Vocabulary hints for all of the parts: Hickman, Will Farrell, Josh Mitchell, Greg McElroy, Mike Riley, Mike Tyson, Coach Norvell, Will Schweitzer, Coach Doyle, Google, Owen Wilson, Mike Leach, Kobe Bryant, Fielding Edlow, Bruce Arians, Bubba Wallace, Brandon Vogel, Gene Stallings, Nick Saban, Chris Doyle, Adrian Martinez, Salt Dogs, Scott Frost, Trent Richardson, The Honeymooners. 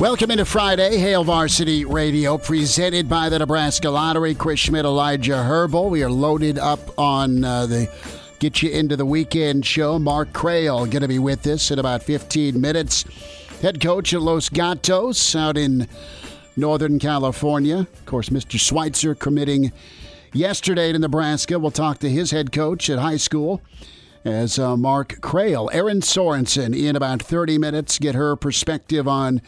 Welcome into Friday, Hail Varsity Radio, presented by the Nebraska Lottery. Chris Schmidt, Elijah Herbel. We are loaded up on the Get You Into the Weekend show. Mark Crail going to be with us in about 15 minutes. Head coach at Los Gatos out in Northern California. Of course, Mr. Schweitzer committing yesterday to Nebraska. We'll talk to his head coach at high school as Mark Crail. Erin Sorensen in about 30 minutes. Get her perspective on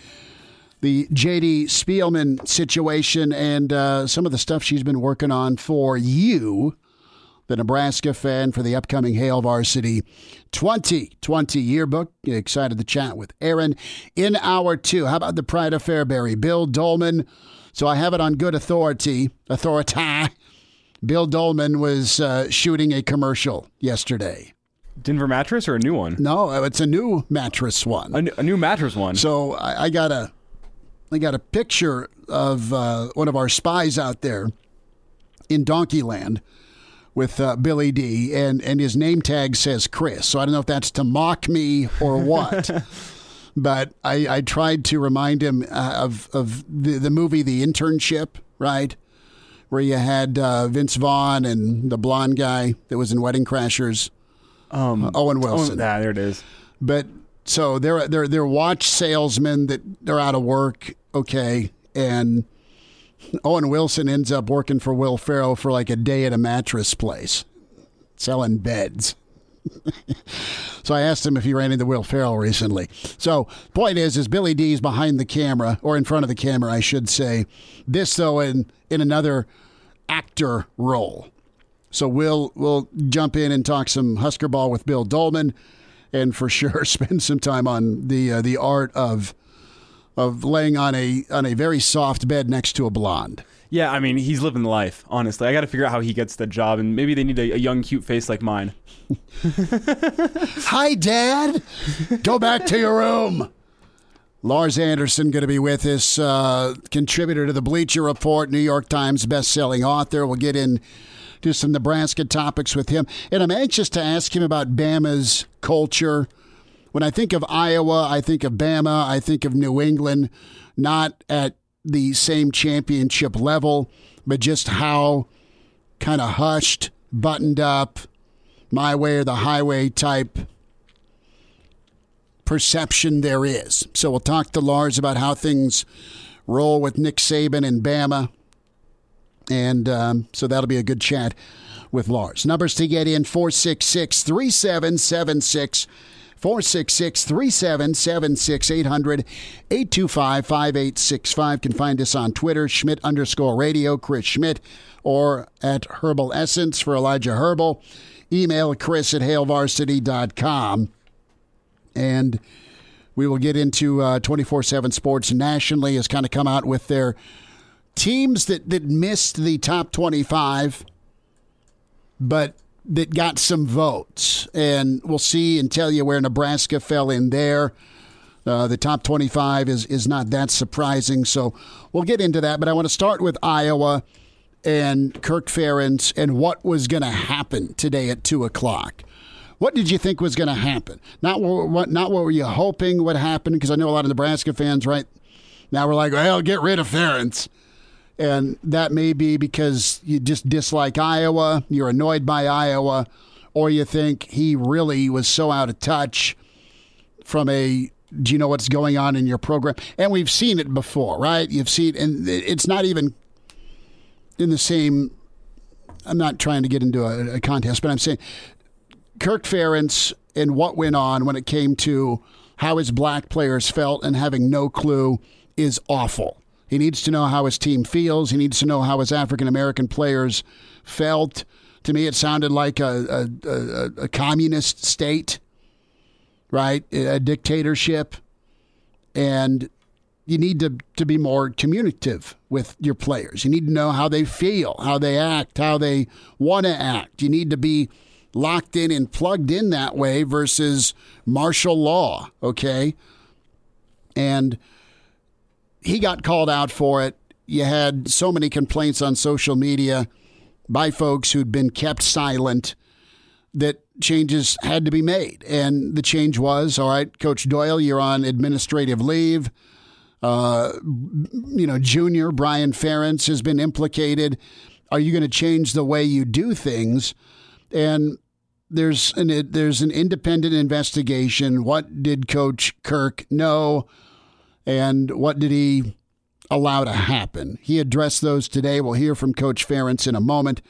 the J.D. Spielman situation and some of the stuff she's been working on for you, the Nebraska fan, for the upcoming Hail Varsity 2020 yearbook. Excited to chat with Erin. In hour two, how about the Pride of Fairbury, Bill Dolman? So I have it on good authority. Bill Dolman was shooting a commercial yesterday. Denver mattress or a new one? No, it's a new mattress one. A new mattress one. So I got a picture of one of our spies out there in Donkeyland with Billy D, and his name tag says Chris. So I don't know if that's to mock me or what, but I tried to remind him of the movie The Internship, right, where you had Vince Vaughn and the blonde guy that was in Wedding Crashers, Owen Wilson. Oh, there it is. But so they're watch salesmen that are out of work. Okay, and Owen Wilson ends up working for Will Farrell for like a day at a mattress place, selling beds. So I asked him if he ran into Will Farrell recently. So point is Billy D's behind the camera, or in front of the camera, I should say. This, though, in another actor role. So we'll jump in and talk some Husker ball with Bill Dolman, and for sure spend some time on the art of laying on a very soft bed next to a blonde. Yeah, I mean, he's living the life, honestly. I got to figure out how he gets the job, and maybe they need a young, cute face like mine. Hi, Dad. Go back to your room. Lars Anderson going to be with us, contributor to the Bleacher Report, New York Times best-selling author. We'll get into some Nebraska topics with him. And I'm anxious to ask him about Bama's culture. When I think of Iowa, I think of Bama, I think of New England, not at the same championship level, but just how kind of hushed, buttoned up, my way or the highway type perception there is. So we'll talk to Lars about how things roll with Nick Saban and Bama. And so that'll be a good chat with Lars. Numbers to get in, 466-3776. 466-3776, 800-825-5865. Can find us on Twitter, Schmidt_radio, Chris Schmidt, or at Herbal Essence for Elijah Herbel. Email Chris at hailvarsity.com. And we will get into 24/7 Sports nationally has kind of come out with their teams that missed the top 25, but that got some votes, and we'll see and tell you where Nebraska fell in there. The top 25 is not that surprising, so we'll get into that. But I want to start with Iowa and Kirk Ferentz and what was going to happen today at 2 o'clock. What did you think was going to happen? Not what were you hoping would happen, because I know a lot of Nebraska fans right now we're like, well, get rid of Ferentz. And that may be because you just dislike Iowa, you're annoyed by Iowa, or you think he really was so out of touch from a, do you know what's going on in your program? And we've seen it before, right? You've seen, and it's not even in the same, I'm not trying to get into a contest, but I'm saying Kirk Ferentz and what went on when it came to how his black players felt and having no clue is awful. He needs to know how his team feels. He needs to know how his African-American players felt. To me, it sounded like a communist state, right? A dictatorship. And you need to be more communicative with your players. You need to know how they feel, how they act, how they want to act. You need to be locked in and plugged in that way versus martial law, okay? And he got called out for it. You had so many complaints on social media by folks who'd been kept silent that changes had to be made. And the change was, all right, Coach Doyle, you're on administrative leave. Junior Brian Ferentz has been implicated. Are you going to change the way you do things? And there's an independent investigation. What did Coach Kirk know? And what did he allow to happen? He addressed those today. We'll hear from Coach Ferentz in a moment.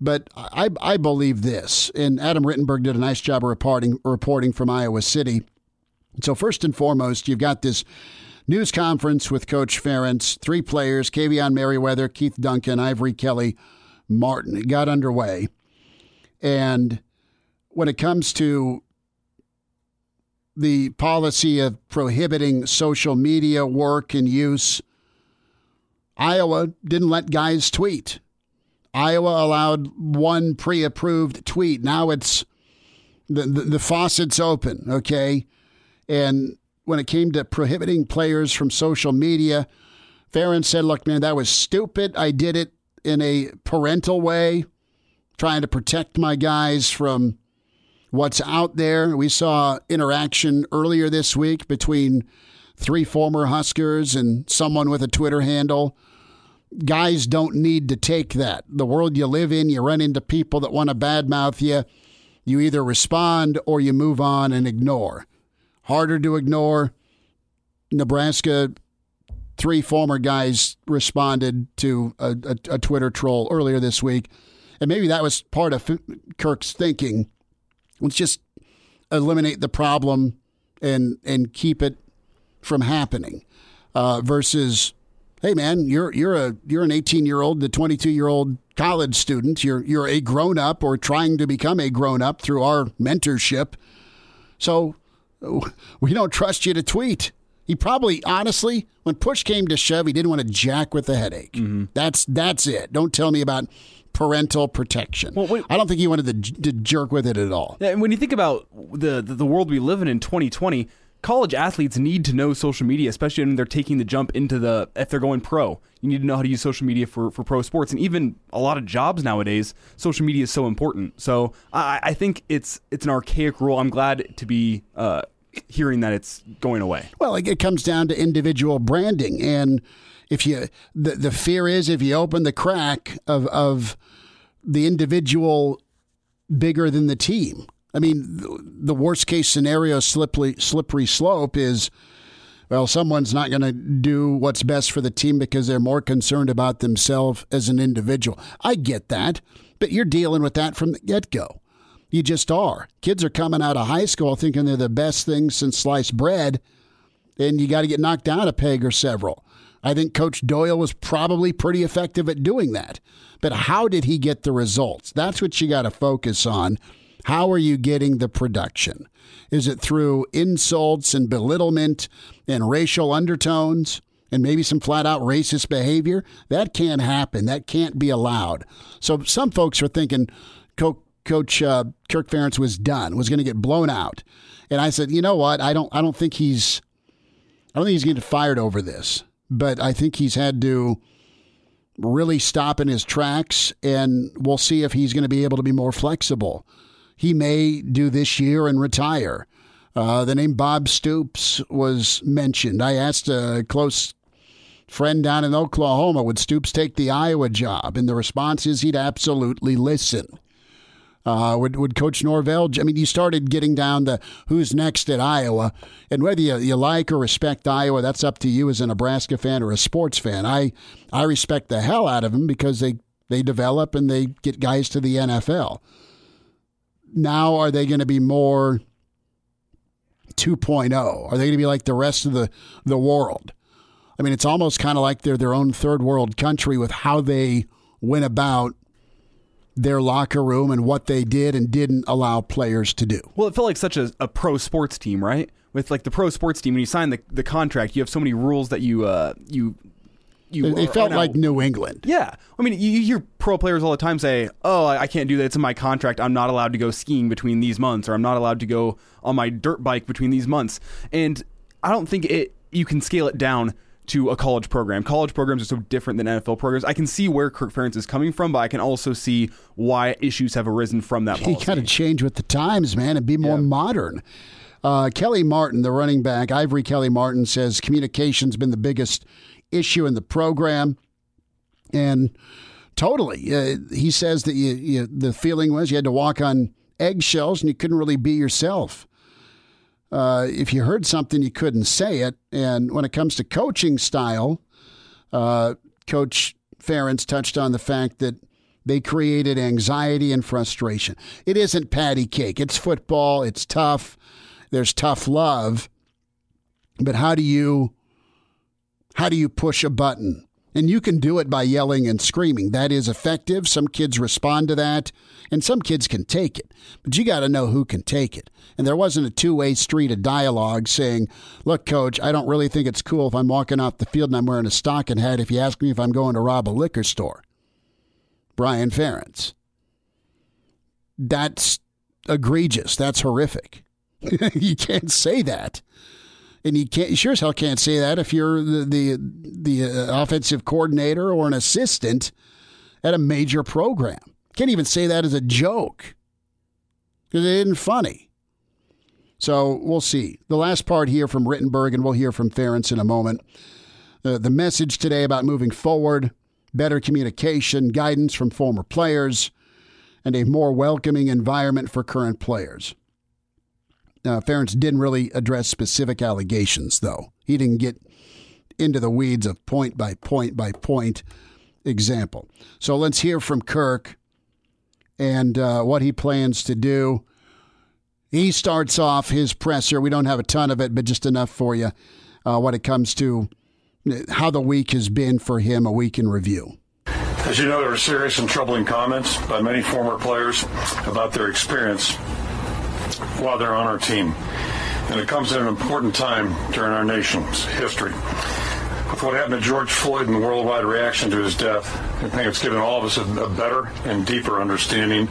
But I believe this, and Adam Rittenberg did a nice job of reporting from Iowa City. So first and foremost, you've got this news conference with Coach Ferentz, three players, Kevon Merriweather, Keith Duncan, Ivory Kelly-Martin. It got underway. And when it comes to the policy of prohibiting social media work and use, Iowa didn't let guys tweet. Iowa allowed one pre-approved tweet. Now it's the faucet's open, okay? And when it came to prohibiting players from social media, Ferentz said, look, man, that was stupid. I did it in a parental way, trying to protect my guys from what's out there. We saw interaction earlier this week between three former Huskers and someone with a Twitter handle. Guys don't need to take that. The world you live in, you run into people that want to badmouth you. You either respond or you move on and ignore. Harder to ignore. Nebraska, three former guys responded to a Twitter troll earlier this week. And maybe that was part of Kirk's thinking. Let's just eliminate the problem and keep it from happening versus, hey, man, you're an 18-year-old, the 22-year-old college student. You're a grown-up or trying to become a grown-up through our mentorship. So we don't trust you to tweet. He probably, honestly, when push came to shove, he didn't want to jack with a headache. Mm-hmm. That's it. Don't tell me about parental protection. Well, I don't think he wanted to jerk with it at all. Yeah, and when you think about the world we live in 2020, college athletes need to know social media, especially when they're taking the jump into if they're going pro. You need to know how to use social media for pro sports. And even a lot of jobs nowadays, social media is so important. So I think it's an archaic rule. I'm glad to be hearing that it's going away. Well, it comes down to individual branding. And if you, the fear is if you open the crack of the individual bigger than the team. I mean, the worst case scenario, slippery slope is, well, someone's not going to do what's best for the team because they're more concerned about themselves as an individual. I get that, but you're dealing with that from the get-go. You just are. Kids are coming out of high school thinking they're the best thing since sliced bread, and you got to get knocked down a peg or several. I think Coach Doyle was probably pretty effective at doing that. But how did he get the results? That's what you got to focus on. How are you getting the production? Is it through insults and belittlement and racial undertones and maybe some flat-out racist behavior? That can't happen. That can't be allowed. So some folks were thinking Coach Kirk Ferentz was done, was going to get blown out. And I said, you know what? I don't think he's going to get fired over this. But I think he's had to really stop in his tracks, and we'll see if he's going to be able to be more flexible. He may do this year and retire. The name Bob Stoops was mentioned. I asked a close friend down in Oklahoma, would Stoops take the Iowa job? And the response is he'd absolutely listen. Would Coach Norvell, I mean, you started getting down to who's next at Iowa, and whether you like or respect Iowa, that's up to you as a Nebraska fan or a sports fan. I respect the hell out of them because they develop and they get guys to the NFL. Now, are they going to be more 2.0? Are they going to be like the rest of the world? I mean, it's almost kind of like they're their own third world country with how they went about their locker room and what they did and didn't allow players to do. Well, it felt like such a pro sports team, right? With like the pro sports team, when you sign the contract, you have so many rules that you felt like New England. Yeah. I mean, you hear pro players all the time say, oh, I can't do that. It's in my contract. I'm not allowed to go skiing between these months, or I'm not allowed to go on my dirt bike between these months. And I don't think you can scale it down to a college program. College programs are so different than NFL programs. I can see where Kirk Ferentz is coming from, but I can also see why issues have arisen from that policy. You got to change with the times, man, and be more modern. Kelly-Martin, the running back, Ivory Kelly-Martin, says communication's been the biggest issue in the program, and totally. He says that the feeling was you had to walk on eggshells and you couldn't really be yourself. If you heard something, you couldn't say it. And when it comes to coaching style, Coach Ferentz touched on the fact that they created anxiety and frustration. It isn't patty cake. It's football. It's tough. There's tough love. But how do you push a button? And you can do it by yelling and screaming. That is effective. Some kids respond to that, and some kids can take it. But you got to know who can take it. And there wasn't a two-way street of dialogue saying, look, Coach, I don't really think it's cool if I'm walking off the field and I'm wearing a stocking hat if you ask me if I'm going to rob a liquor store. Brian Ferentz. That's egregious. That's horrific. You can't say that. And you sure as hell can't say that if you're the offensive coordinator or an assistant at a major program. Can't even say that as a joke because it isn't funny. So we'll see. The last part here from Rittenberg, and we'll hear from Ferentz in a moment. The message today about moving forward, better communication, guidance from former players, and a more welcoming environment for current players. Ferentz didn't really address specific allegations, though. He didn't get into the weeds of point by point by point example. So let's hear from Kirk and what he plans to do. He starts off his presser. We don't have a ton of it, but just enough for you when it comes to how the week has been for him, a week in review. As you know, there were serious and troubling comments by many former players about their experience while they're on our team. And it comes at an important time during our nation's history. With what happened to George Floyd and the worldwide reaction to his death, I think it's given all of us a better and deeper understanding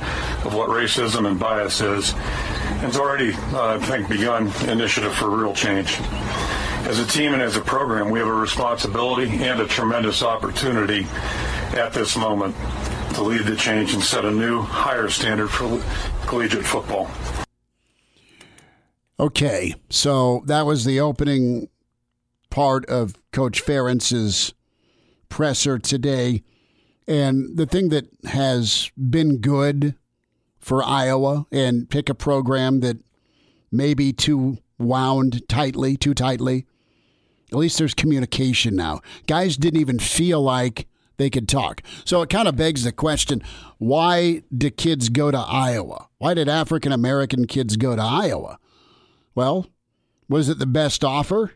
of what racism and bias is. And it's already, I think, begun an initiative for real change. As a team and as a program, we have a responsibility and a tremendous opportunity at this moment to lead the change and set a new, higher standard for collegiate football. Okay, so that was the opening part of Coach Ferentz's presser today. And the thing that has been good for Iowa, and pick a program that may be too wound tightly, at least there's communication now. Guys didn't even feel like they could talk. So it kind of begs the question, why do kids go to Iowa? Why did African-American kids go to Iowa? Well, was it the best offer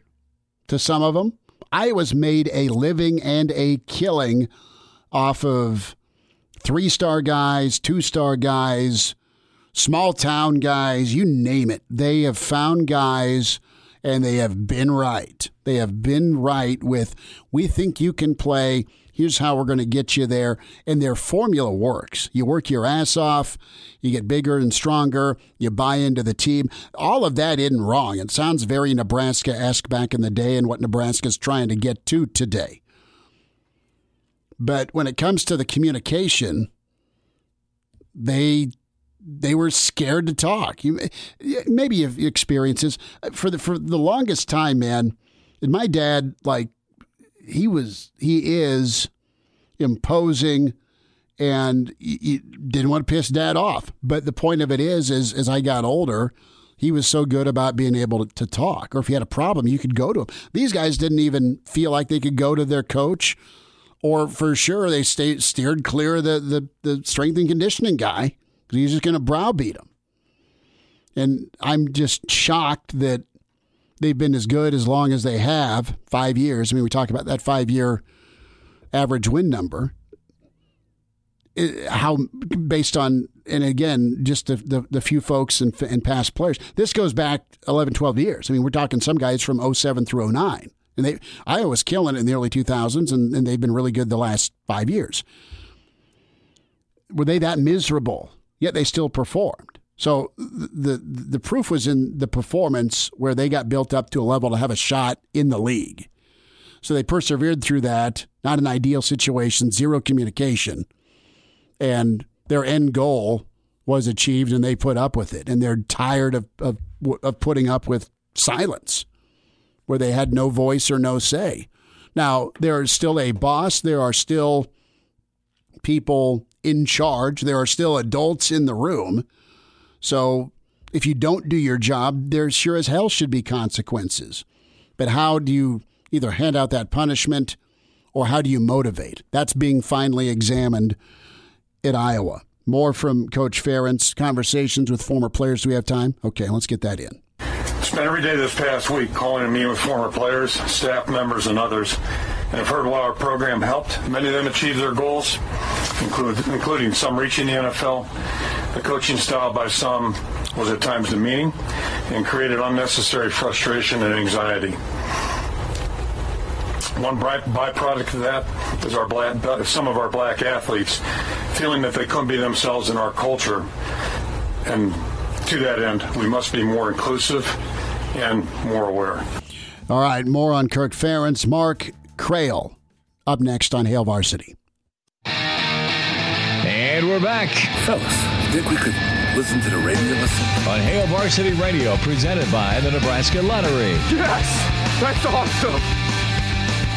to some of them? Iowa's made a living and a killing off of three-star guys, two-star guys, small-town guys, you name it. They have found guys, and they have been right. They have been right with, we think you can play, here's how we're going to get you there. And their formula works. You work your ass off. You get bigger and stronger. You buy into the team. All of that isn't wrong. It sounds very Nebraska-esque back in the day and what Nebraska's trying to get to today. But when it comes to the communication, they were scared to talk. Maybe experiences. For the longest time, man, and my dad, like, he is imposing and he didn't want to piss Dad off. But the point of it is as I got older, he was so good about being able to talk, or if you had a problem, you could go to him. These guys didn't even feel like they could go to their coach, or for sure they steered clear of the strength and conditioning guy because he's just going to browbeat him. And I'm just shocked that they've been as good as long as they have, 5 years. I mean, we talk about that 5-year average win number. How based on, and again, just the few folks and past players. This goes back 11, 12 years. I mean, we're talking some guys from 07 through 09. And Iowa was killing it in the early 2000s, and they've been really good the last 5 years. Were they that miserable? Yet they still performed. So the proof was in the performance where they got built up to a level to have a shot in the league. So they persevered through that, not an ideal situation, zero communication. And their end goal was achieved, and they put up with it. And they're tired of putting up with silence, where they had no voice or no say. Now, there is still a boss. There are still people in charge. There are still adults in the room. So if you don't do your job, there sure as hell should be consequences. But how do you either hand out that punishment or how do you motivate? That's being finally examined at Iowa. More from Coach Ferentz, conversations with former players. Do we have time? Okay, let's get that in. Spent every day this past week calling and meeting with former players, staff members, and others, and I've heard why our program helped many of them achieve their goals, including some reaching the NFL. The coaching style by some was at times demeaning and created unnecessary frustration and anxiety. One byproduct of that is some of our black athletes feeling that they couldn't be themselves in our culture. And to that end, we must be more inclusive and more aware. All right, more on Kirk Ferentz. Mark Crail up next on Hail Varsity. And we're back. Fellas, I think we could listen to the radio on Hail Varsity Radio, presented by the Nebraska Lottery. Yes, that's awesome.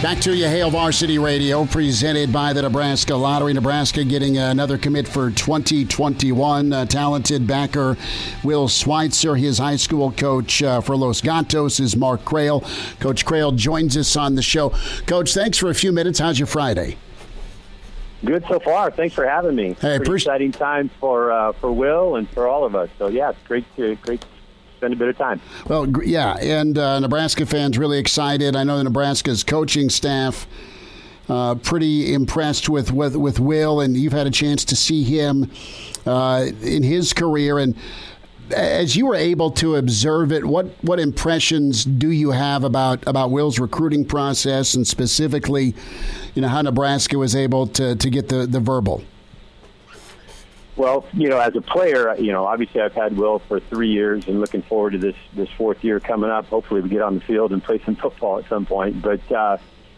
Back to you, Hail Varsity Radio, presented by the Nebraska Lottery. Nebraska getting another commit for 2021. Talented backer Will Schweitzer. His high school coach for Los Gatos is Mark Crail. Coach Crail joins us on the show. Coach, thanks for a few minutes. How's your Friday? Good so far. Thanks for having me. Hey, exciting time for Will and for all of us. So, yeah, it's great to spend a bit of time. Well, yeah, and Nebraska fans really excited. I know the Nebraska's coaching staff pretty impressed with Will, and you've had a chance to see him in his career. And as you were able to observe it, what impressions do you have about Will's recruiting process, and specifically, you know, how Nebraska was able to get the verbal? Well, you know, as a player, you know, obviously I've had Will for 3 years and looking forward to this fourth year coming up. Hopefully we get on the field and play some football at some point. But,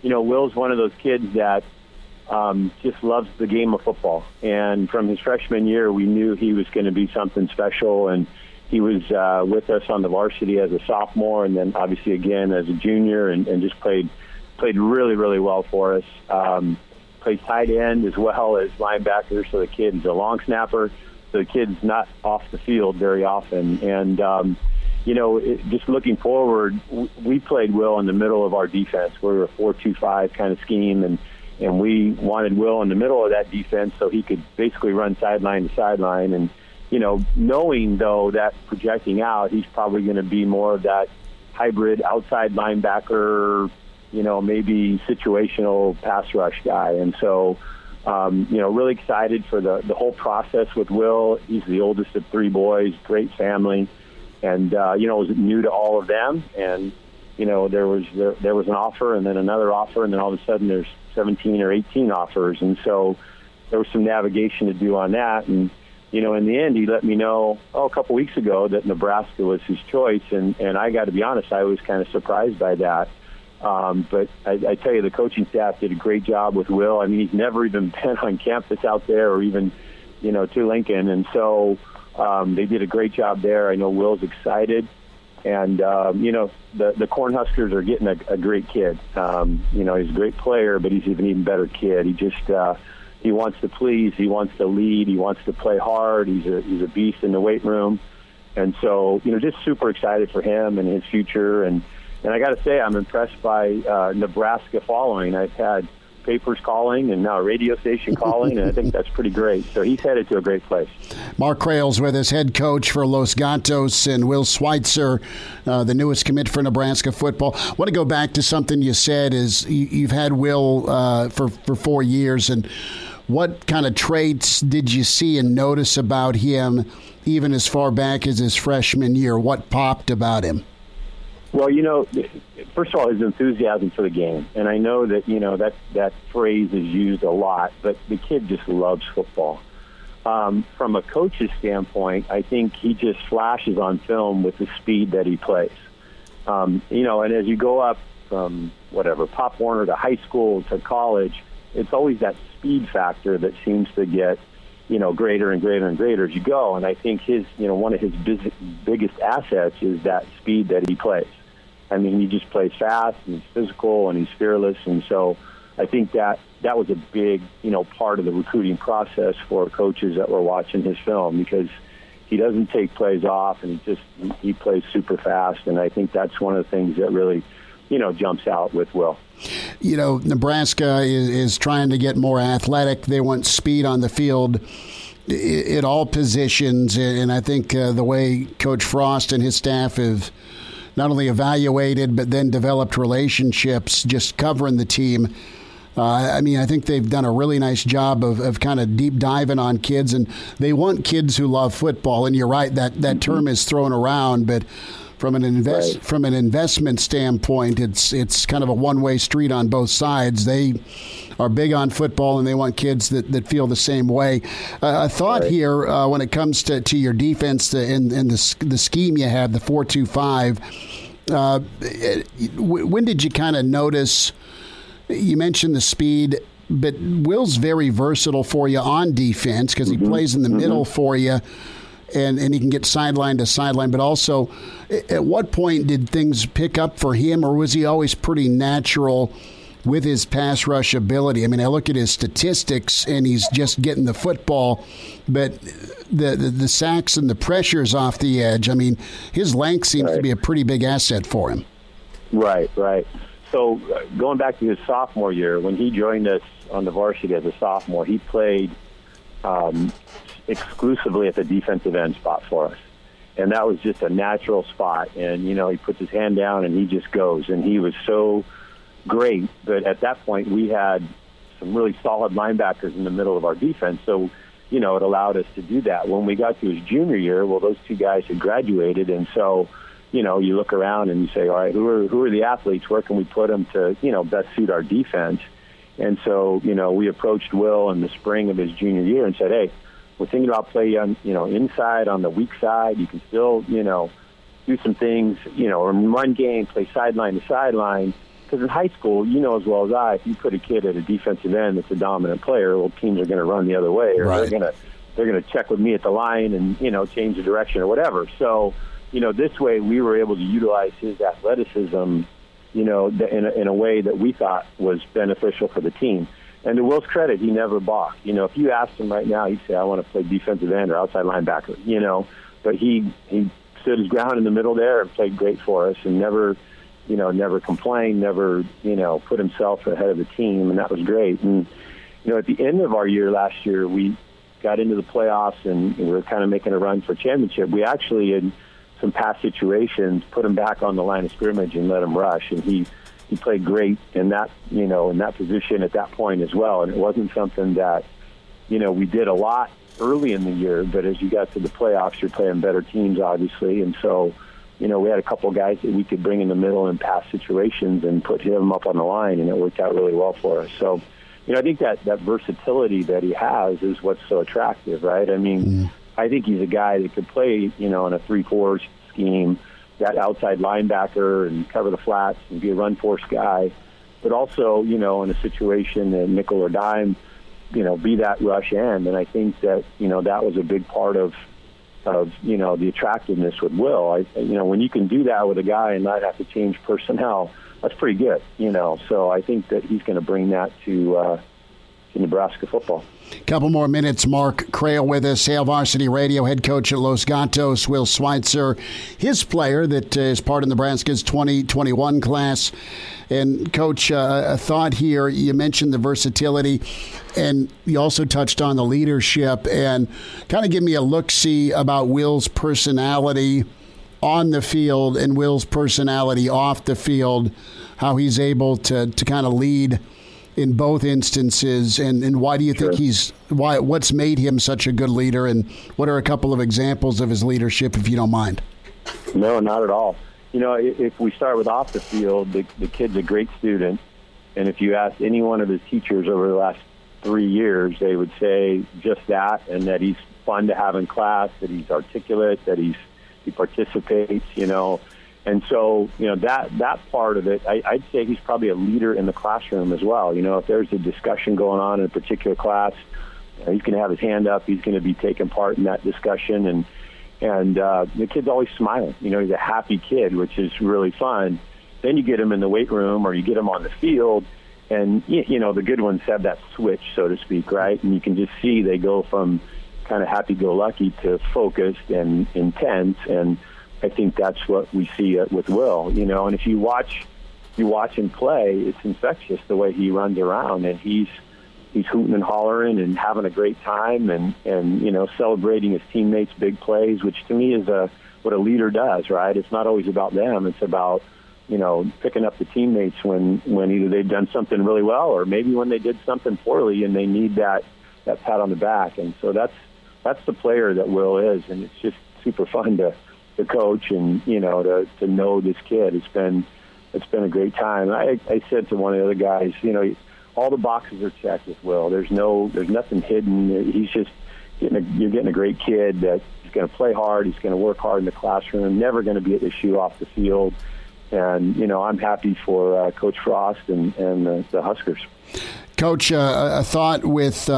you know, Will's one of those kids that just loves the game of football. And from his freshman year, we knew he was going to be something special. And he was with us on the varsity as a sophomore and then obviously again as a junior and just played really, really well for us. Plays tight end as well as linebacker, so the kid's a long snapper, so the kid's not off the field very often. And, you know, just looking forward, we played Will in the middle of our defense. We were a 4-2-5 kind of scheme, and we wanted Will in the middle of that defense so he could basically run sideline to sideline. And, you know, knowing, though, that projecting out, he's probably going to be more of that hybrid outside linebacker, you know, maybe situational pass rush guy. And so, you know, really excited for the whole process with Will. He's the oldest of three boys, great family. And, you know, it was new to all of them. And, you know, there was an offer and then another offer. And then all of a sudden there's 17 or 18 offers. And so there was some navigation to do on that. And, you know, in the end, he let me know a couple weeks ago that Nebraska was his choice. And I got to be honest, I was kind of surprised by that. But I tell you, the coaching staff did a great job with Will. I mean, he's never even been on campus out there or even, you know, to Lincoln. And so they did a great job there. I know Will's excited. And, you know, the Cornhuskers are getting a great kid. You know, he's a great player, but he's an even better kid. He just He wants to please. He wants to lead. He wants to play hard. He's a beast in the weight room. And so, you know, just super excited for him and his future. And I got to say, I'm impressed by Nebraska following. I've had papers calling and now a radio station calling, and I think that's pretty great. So he's headed to a great place. Mark Crail's with us, head coach for Los Gatos, and Will Schweitzer, the newest commit for Nebraska football. I want to go back to something you said is you've had Will for 4 years, and what kind of traits did you see and notice about him even as far back as his freshman year? What popped about him? Well, you know, first of all, his enthusiasm for the game. And I know that, you know, that phrase is used a lot, but the kid just loves football. From a coach's standpoint, I think he just flashes on film with the speed that he plays. You know, and as you go up from, whatever, Pop Warner to high school to college, it's always that speed factor that seems to get, you know, greater and greater and greater as you go. And I think his, you know, one of his biggest assets is that speed that he plays. I mean, he just plays fast, and he's physical, and he's fearless. And so I think that was a big, you know, part of the recruiting process for coaches that were watching his film, because he doesn't take plays off, and he plays super fast. And I think that's one of the things that really, you know, jumps out with Will. You know, Nebraska is trying to get more athletic. They want speed on the field at all positions. And I think the way Coach Frost and his staff have not only evaluated but then developed relationships just covering the team. I mean, I think they've done a really nice job of kind of deep diving on kids, and they want kids who love football. And you're right, that term is thrown around, but from an investment standpoint, it's kind of a one-way street on both sides. They are big on football, and they want kids that feel the same way. A thought here when it comes to your defense and the scheme you have, the 4-2-5. When did you kind of notice? You mentioned the speed, but Will's very versatile for you on defense because he plays in the middle for you. And he can get sideline to sideline, but also at what point did things pick up for him, or was he always pretty natural with his pass rush ability? I mean, I look at his statistics, and he's just getting the football, but the sacks and the pressures off the edge, I mean, his length seems to be a pretty big asset for him. Right. So going back to his sophomore year, when he joined us on the varsity as a sophomore, he played exclusively at the defensive end spot for us, and that was just a natural spot. And you know, he puts his hand down and he just goes, and he was so great. But at that point, we had some really solid linebackers in the middle of our defense, so you know, it allowed us to do that. When we got to his junior year, well, those two guys had graduated, and so you know, you look around and you say, all right, who are the athletes? Where can we put them to, you know, best suit our defense? And so, you know, we approached Will in the spring of his junior year and said, hey, we're thinking about play on, you know, inside on the weak side. You can still, you know, do some things, you know, or run game, play sideline to sideline. Because in high school, you know as well as I, if you put a kid at a defensive end that's a dominant player, well, teams are going to run the other way, or they're going to check with me at the line and, you know, change the direction or whatever. So, you know, this way we were able to utilize his athleticism, you know, in a way that we thought was beneficial for the team. And to Will's credit, he never balked. You know, if you asked him right now, he'd say, I want to play defensive end or outside linebacker, you know. But he stood his ground in the middle there and played great for us, and never complained, never, you know, put himself ahead of the team, and that was great. And, you know, at the end of our year last year, we got into the playoffs, and we were kind of making a run for championship. We actually, in some past situations, put him back on the line of scrimmage and let him rush, and he played great in that, you know, in that position at that point as well. And it wasn't something that, you know, we did a lot early in the year, but as you got to the playoffs, you're playing better teams, obviously. And so, you know, we had a couple guys that we could bring in the middle in past situations and put him up on the line, and it worked out really well for us. So, you know, I think that versatility that he has is what's so attractive, right? I mean, I think he's a guy that could play, you know, in a 3-4 scheme, that outside linebacker and cover the flats and be a run force guy, but also, you know, in a situation in nickel or dime, you know, be that rush end. And I think that, you know, that was a big part of, you know, the attractiveness with Will. You know, when you can do that with a guy and not have to change personnel, that's pretty good, you know. So I think that he's going to bring that to Nebraska football. Couple more minutes. Mark Crail with us, Hail Varsity Radio, head coach at Los Gatos. Will Schweitzer, his player that is part of Nebraska's 2021 class. And Coach, a thought here. You mentioned the versatility, and you also touched on the leadership. And kind of give me a look-see about Will's personality on the field and Will's personality off the field, how he's able to kind of lead in both instances, and why do you think what's made him such a good leader, and what are a couple of examples of his leadership, if you don't mind? No, not at all. You know, if we start with off the field, the kid's a great student, and if you ask any one of his teachers over the last 3 years, they would say just that, and that he's fun to have in class, that he's articulate, that he participates, you know. And so, you know, that part of it, I'd say he's probably a leader in the classroom as well. You know, if there's a discussion going on in a particular class, he's going to have his hand up. He's going to be taking part in that discussion. And the kid's always smiling. You know, he's a happy kid, which is really fun. Then you get him in the weight room or you get him on the field, and, you know, the good ones have that switch, so to speak, right? And you can just see they go from kind of happy-go-lucky to focused and intense, and I think that's what we see with Will, you know. And if you watch him play, it's infectious the way he runs around, and he's hooting and hollering and having a great time, and you know, celebrating his teammates' big plays, which to me is what a leader does, right? It's not always about them; it's about, you know, picking up the teammates when either they've done something really well or maybe when they did something poorly and they need that pat on the back. And so that's the player that Will is, and it's just super fun to the coach and, you know, to know this kid. It's been a great time. I said to one of the other guys, you know, all the boxes are checked with Will. There's nothing hidden. He's just you're getting a great kid that's going to play hard. He's going to work hard in the classroom, never going to be an issue off the field. And, you know, I'm happy for Coach Frost and the Huskers. Coach, a thought with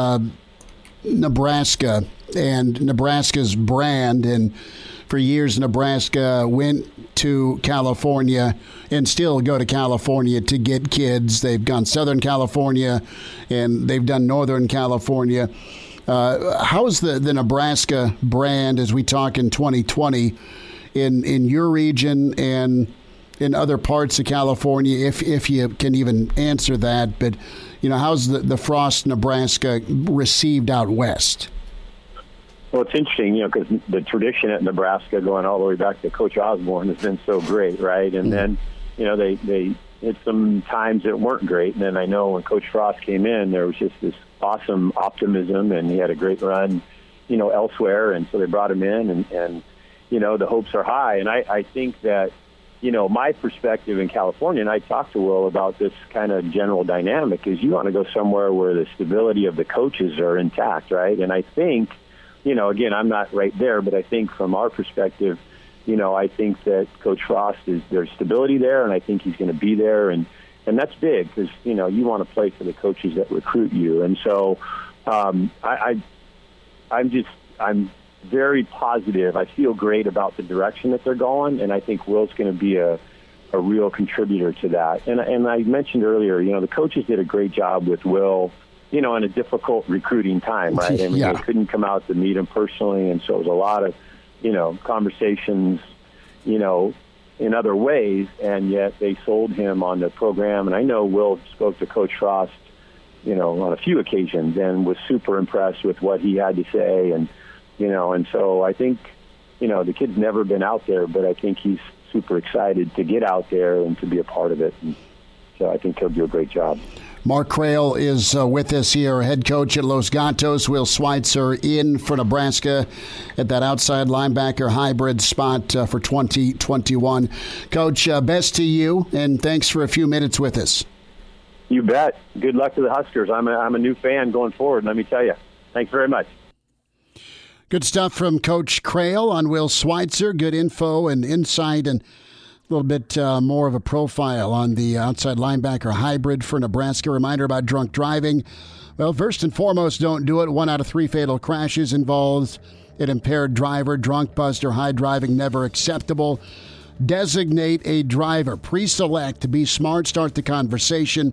Nebraska and Nebraska's brand. And for years, Nebraska went to California and still go to California to get kids. They've gone Southern California and they've done Northern California. How's the Nebraska brand as we talk in 2020 in your region and in other parts of California, if you can even answer that? But, you know, how's the Frost Nebraska received out west? Well, it's interesting, you know, because the tradition at Nebraska going all the way back to Coach Osborne has been so great, right? And then, you know, they hit some times that weren't great. And then I know when Coach Frost came in, there was just this awesome optimism, and he had a great run, you know, elsewhere. And so they brought him in, and you know, the hopes are high. And I think that, you know, my perspective in California, and I talked to Will about this kind of general dynamic, is you want to go somewhere where the stability of the coaches are intact, right? And I think, you know, again, I'm not right there, but I think from our perspective, you know, I think that Coach Frost is there's stability there, and I think he's going to be there, and that's big because, you know, you want to play for the coaches that recruit you, and so I'm very positive. I feel great about the direction that they're going, and I think Will's going to be a real contributor to that. And I mentioned earlier, you know, the coaches did a great job with Will, you know, in a difficult recruiting time, right? I mean, yeah. They couldn't come out to meet him personally, and so it was a lot of, you know, conversations, you know, in other ways, and yet they sold him on the program. And I know Will spoke to Coach Frost, you know, on a few occasions and was super impressed with what he had to say. And, you know, and so I think, you know, the kid's never been out there, but I think he's super excited to get out there and to be a part of it. And so I think he'll do a great job. Mark Crail is with us here, head coach at Los Gatos. Will Schweitzer in for Nebraska at that outside linebacker hybrid spot for 2021. Coach, best to you, and thanks for a few minutes with us. You bet. Good luck to the Huskers. I'm a new fan going forward, let me tell you. Thanks very much. Good stuff from Coach Crail on Will Schweitzer. Good info and insight and a little bit more of a profile on the outside linebacker hybrid for Nebraska. Reminder about drunk driving. Well, first and foremost, don't do it. 1 out of 3 fatal crashes involves an impaired driver. Drunk, buzzed, or high driving, never acceptable. Designate a driver. Pre-select. Be smart. Start the conversation.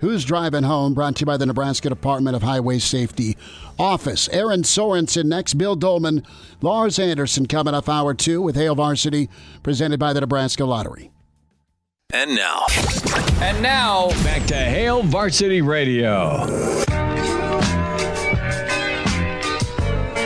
Who's Driving Home, brought to you by the Nebraska Department of Highway Safety Office. Erin Sorensen next, Bill Dolman, Lars Anderson coming up hour two with Hail Varsity, presented by the Nebraska Lottery. And now, back to Hail Varsity Radio.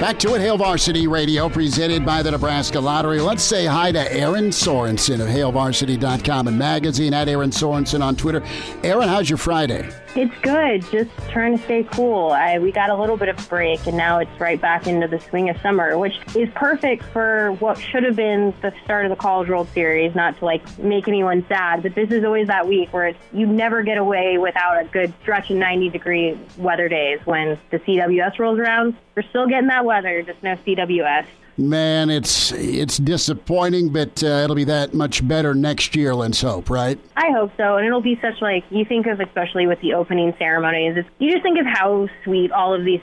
Back to it, Hail Varsity Radio, presented by the Nebraska Lottery. Let's say hi to Erin Sorensen of HailVarsity.com and magazine, at Erin Sorensen on Twitter. Erin, how's your Friday? It's good. Just trying to stay cool. We got a little bit of break, and now it's right back into the swing of summer, which is perfect for what should have been the start of the College World Series, not to, make anyone sad, but this is always that week where you never get away without a good stretch of 90-degree weather days. When the CWS rolls around, we're still getting that weather, just no CWS. Man, it's disappointing, but it'll be that much better next year, let's hope, right? I hope so, and it'll be such, you think of, especially with the opening ceremonies, you just think of how sweet all of these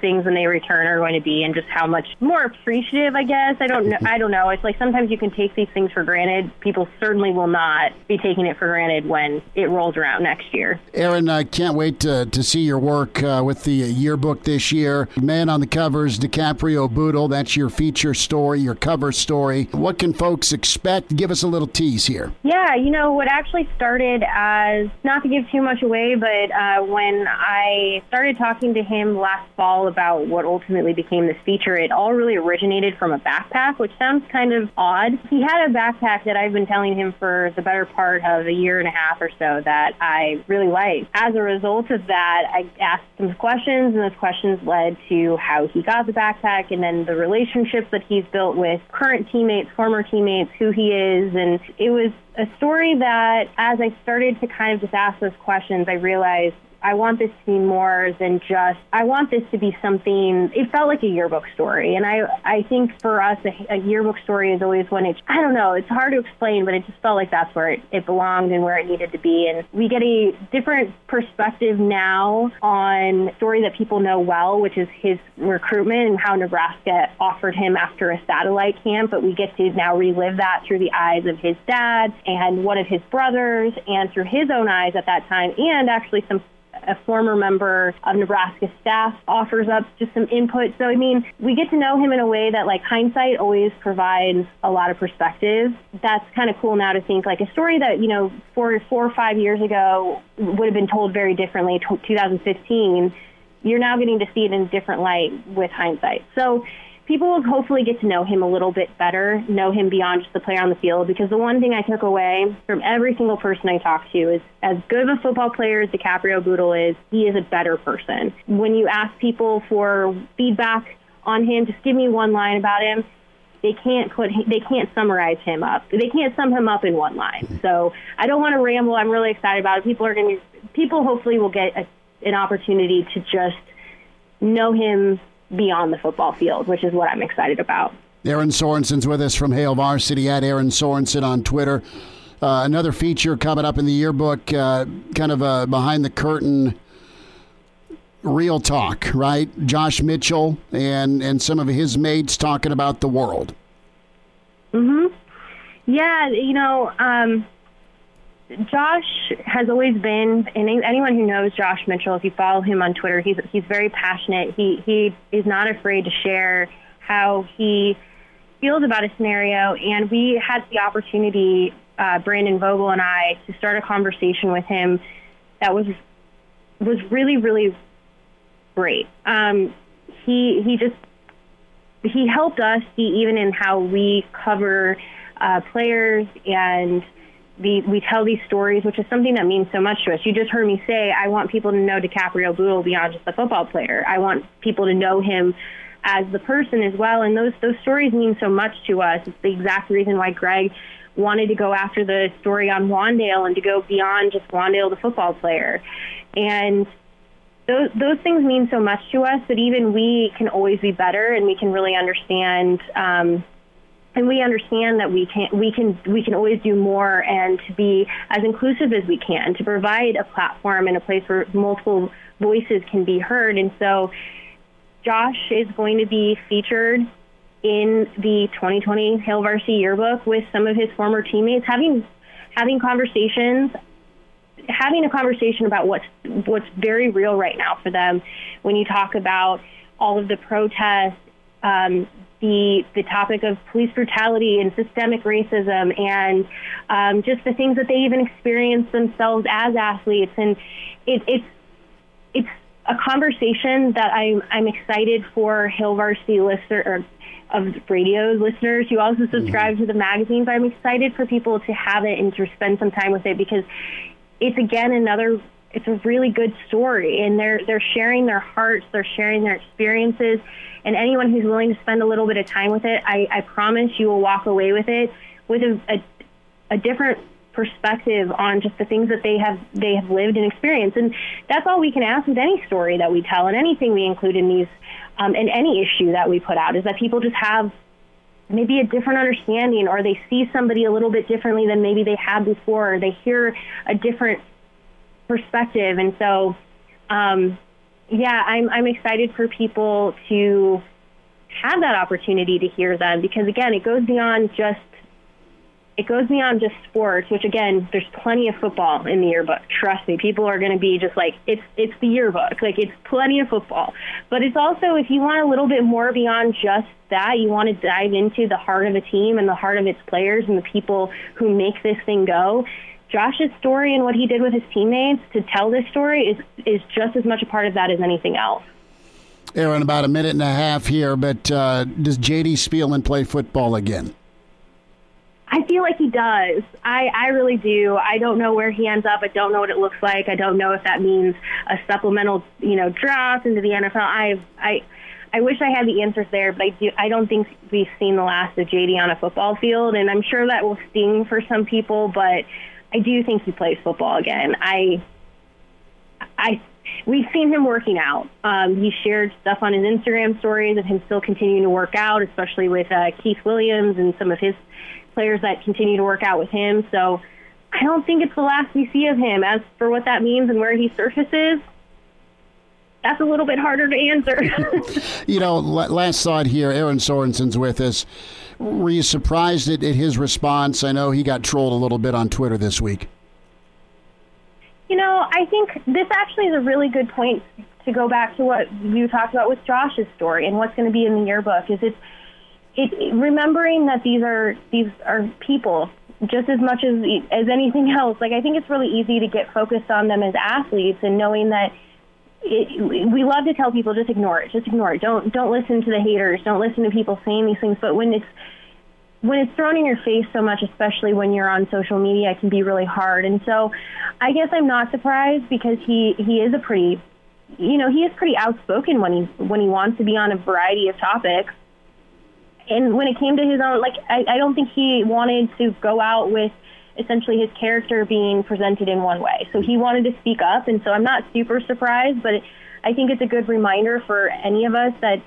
things when they return are going to be, and just how much more appreciative, I guess. I don't know. It's sometimes you can take these things for granted. People certainly will not be taking it for granted when it rolls around next year. Erin, I can't wait to see your work with the yearbook this year. Man on the covers, Dicaprio Bootle, that's your feature story, your cover story. What can folks expect? Give us a little tease here. Yeah, what actually started as, not to give too much away, but when I started talking to him last fall about what ultimately became this feature, it all really originated from a backpack, which sounds kind of odd. He had a backpack that I've been telling him for the better part of a year and a half or so that I really liked. As a result of that, I asked some questions, and those questions led to how he got the backpack, and then the relationships that he's built with current teammates, former teammates, who he is, and it was a story that, as I started to kind of just ask those questions, I realized I want this to be more than just, I want this to be something, it felt like a yearbook story. And I think for us, a yearbook story is always when it, I don't know, it's hard to explain, but it just felt like that's where it belonged and where it needed to be. And we get a different perspective now on a story that people know well, which is his recruitment and how Nebraska offered him after a satellite camp. But we get to now relive that through the eyes of his dad and one of his brothers, and through his own eyes at that time, and actually a former member of Nebraska staff offers up just some input. So, we get to know him in a way that, hindsight always provides a lot of perspective. That's kind of cool now to think, a story that, 4 or 5 years ago would have been told very differently, 2015, you're now getting to see it in a different light with hindsight. So people will hopefully get to know him a little bit better, know him beyond just the player on the field, because the one thing I took away from every single person I talked to is, as good of a football player as Dicaprio Bootle is, he is a better person. When you ask people for feedback on him, just give me one line about him, they can't summarize him up. They can't sum him up in one line. So I don't want to ramble. I'm really excited about it. People hopefully will get an opportunity to just know him beyond the football field, which is what I'm excited about. Erin Sorensen's with us from Hail Varsity, at Erin Sorensen on Twitter. Another feature coming up in the yearbook, kind of a behind-the-curtain real talk, right? Josh Mitchell and some of his mates talking about the world. Mm-hmm. Yeah, Josh has always been, and anyone who knows Josh Mitchell, if you follow him on Twitter, he's very passionate. He is not afraid to share how he feels about a scenario. And we had the opportunity, Brandon Vogel and I, to start a conversation with him that was really, really great. He helped us see, even in how we cover players and we tell these stories, which is something that means so much to us. You just heard me say, I want people to know Dicaprio Bootle beyond just the football player. I want people to know him as the person as well. And those stories mean so much to us. It's the exact reason why Greg wanted to go after the story on Wandale and to go beyond just Wandale, the football player. And those things mean so much to us that even we can always be better, and we can really understand, and we understand that we can always do more, and to be as inclusive as we can, to provide a platform and a place where multiple voices can be heard. And so Josh is going to be featured in the 2020 Hail Varsity Yearbook with some of his former teammates, having conversations having a conversation about what's very real right now for them. When you talk about all of the protests, the topic of police brutality and systemic racism, and just the things that they even experience themselves as athletes, and it's a conversation that I'm excited for Hill Varsity listeners who also subscribe to the magazine. But I'm excited for people to have it and to spend some time with it, because it's it's a really good story, and they're sharing their hearts, they're sharing their experiences, and anyone who's willing to spend a little bit of time with it, I promise you will walk away with it with a different perspective on just the things that they have lived and experienced. And that's all we can ask with any story that we tell and anything we include in these and any issue that we put out, is that people just have maybe a different understanding, or they see somebody a little bit differently than maybe they had before, or they hear a different perspective. And so, I'm excited for people to have that opportunity to hear them, because again, it goes beyond just sports, which again, there's plenty of football in the yearbook. Trust me, people are going to be just like, it's the yearbook, like it's plenty of football. But it's also, if you want a little bit more beyond just that, you want to dive into the heart of a team and the heart of its players and the people who make this thing go. Josh's story and what he did with his teammates to tell this story is just as much a part of that as anything else. Erin, about a minute and a half here, but does J.D. Spielman play football again? I feel like he does. I really do. I don't know where he ends up. I don't know what it looks like. I don't know if that means a supplemental, draft into the NFL. I wish I had the answers there, but I don't think we've seen the last of JD on a football field, and I'm sure that will sting for some people, but I do think he plays football again. We've seen him working out. He shared stuff on his Instagram stories of him still continuing to work out, especially with Keith Williams and some of his players that continue to work out with him. So I don't think it's the last we see of him. As for what that means and where he surfaces, that's a little bit harder to answer. Last thought here, Erin Sorensen's with us. Were you surprised at his response? I know he got trolled a little bit on Twitter this week. I think this actually is a really good point to go back to what you talked about with Josh's story and what's going to be in the yearbook. Is It, remembering that these are people just as much as anything else. Like, I think it's really easy to get focused on them as athletes, and knowing that we love to tell people just ignore it. Don't listen to the haters. Don't listen to people saying these things. But when it's thrown in your face so much, especially when you're on social media, it can be really hard. And so, I guess I'm not surprised, because he is pretty outspoken when he wants to be on a variety of topics. And when it came to his own, like, I don't think he wanted to go out with essentially his character being presented in one way. So he wanted to speak up, and so I'm not super surprised, but I think it's a good reminder for any of us that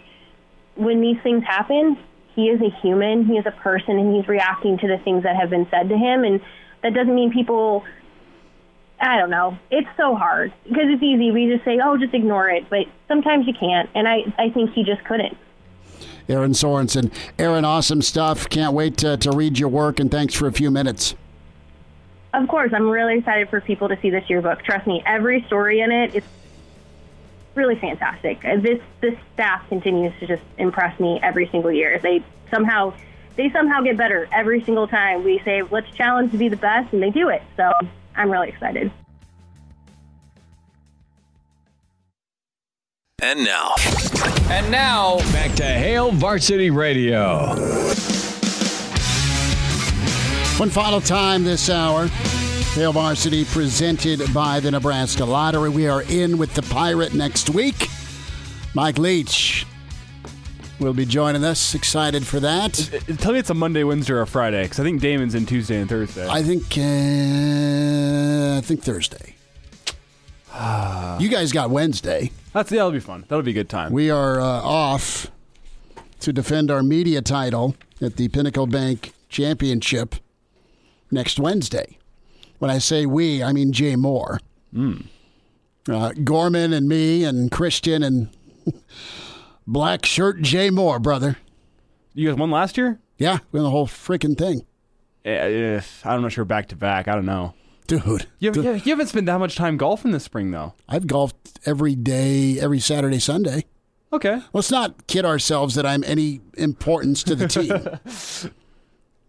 when these things happen, he is a human, he is a person, and he's reacting to the things that have been said to him. And that doesn't mean people, I don't know, it's so hard, because it's easy. We just say, oh, just ignore it, but sometimes you can't, and I think he just couldn't. Erin Sorensen. Erin, awesome stuff. Can't wait to read your work, and thanks for a few minutes. Of course. I'm really excited for people to see this yearbook. Trust me, every story in it is really fantastic. This staff continues to just impress me every single year. They somehow get better every single time. We say, let's challenge to be the best, and they do it. So I'm really excited. And now, back to Hail Varsity Radio. One final time this hour, Hail Varsity presented by the Nebraska Lottery. We are in with the Pirate next week. Mike Leach will be joining us. Excited for that. Tell me it's a Monday, Wednesday, or Friday, because I think Damon's in Tuesday and Thursday. I think Thursday. You guys got Wednesday. That'll be fun. That'll be a good time. We are off to defend our media title at the Pinnacle Bank Championship next Wednesday. When I say we, I mean Jay Moore. Gorman and me and Christian and black shirt Jay Moore, brother. You guys won last year? Yeah, we won the whole freaking thing. I'm not sure back to back. I don't know. Dude. You haven't spent that much time golfing this spring, though. I've golfed every day, every Saturday, Sunday. Okay. Let's not kid ourselves that I'm any importance to the team.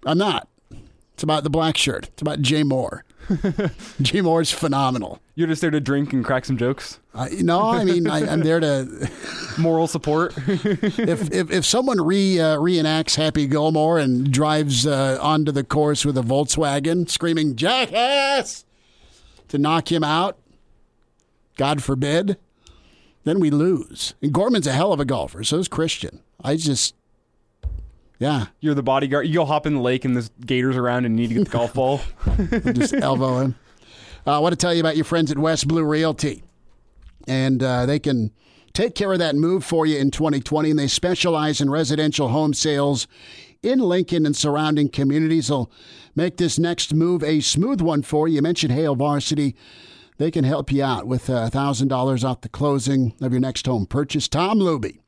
I'm not. It's about the black shirt. It's about Jay Moore. Jay Moore's phenomenal. You're just there to drink and crack some jokes? No, I'm there to... Moral support? If someone reenacts Happy Gilmore and drives onto the course with a Volkswagen screaming, "Jackass!" to knock him out, God forbid, then we lose. And Gorman's a hell of a golfer. So is Christian. Yeah. You're the bodyguard. You go hop in the lake and there's gators around and you need to get the golf ball. Just elbow him. I want to tell you about your friends at West Blue Realty. And they can take care of that move for you in 2020. And they specialize in residential home sales in Lincoln and surrounding communities. They'll make this next move a smooth one for you. You mentioned Hale Varsity. They can help you out with $1,000 off the closing of your next home purchase. Tom Luby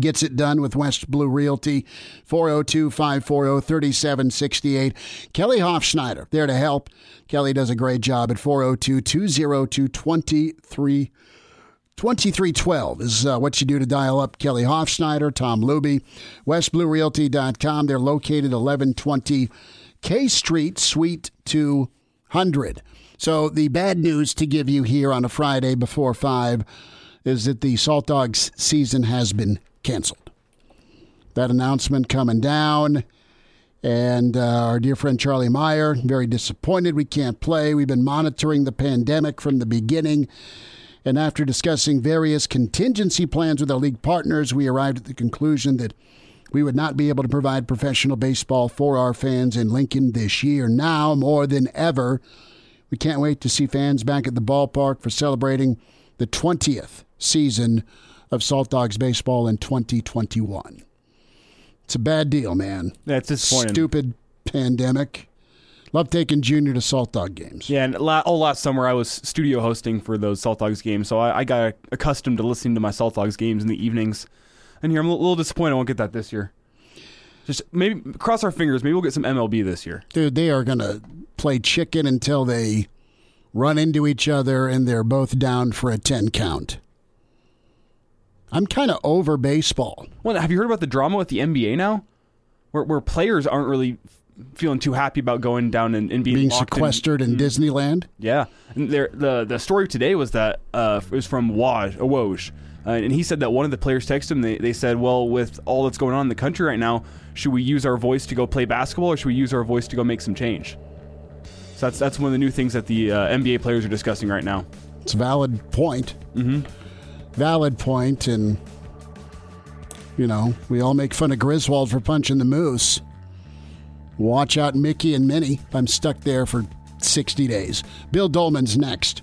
gets it done with West Blue Realty, 402-540-3768. Kelly Hofschneider, there to help. Kelly does a great job at 402-202-2312 is what you do to dial up Kelly Hofschneider, Tom Luby, westbluerealty.com. They're located 1120 K Street, Suite 200. So the bad news to give you here on a Friday before 5 is that the Salt Dogs season has been canceled. That announcement coming down, and our dear friend Charlie Meyer, very disappointed we can't play. We've been monitoring the pandemic from the beginning, and after discussing various contingency plans with our league partners, we arrived at the conclusion that we would not be able to provide professional baseball for our fans in Lincoln this year. Now, more than ever, we can't wait to see fans back at the ballpark for celebrating the 20th season of Salt Dogs baseball in 2021. It's a bad deal, man. That's disappointing. Stupid pandemic. Love taking Junior to Salt Dog games. Yeah, and all last summer I was studio hosting for those Salt Dogs games, so I got accustomed to listening to my Salt Dogs games in the evenings. And here I'm a little disappointed I won't get that this year. Just maybe cross our fingers. Maybe we'll get some MLB this year. Dude, they are going to play chicken until they run into each other and they're both down for a 10 count. I'm kind of over baseball. Well, have you heard about the drama with the NBA now? Where players aren't really feeling too happy about going down and being sequestered in Disneyland? Yeah. And the story today was that it was from Woj. And he said that one of the players texted him. They said, well, with all that's going on in the country right now, should we use our voice to go play basketball or should we use our voice to go make some change? So that's one of the new things that the NBA players are discussing right now. It's a valid point. Mm-hmm. Valid point, and, you know, we all make fun of Griswold for punching the moose. Watch out, Mickey and Minnie. I'm stuck there for 60 days. Bill Dolman's next.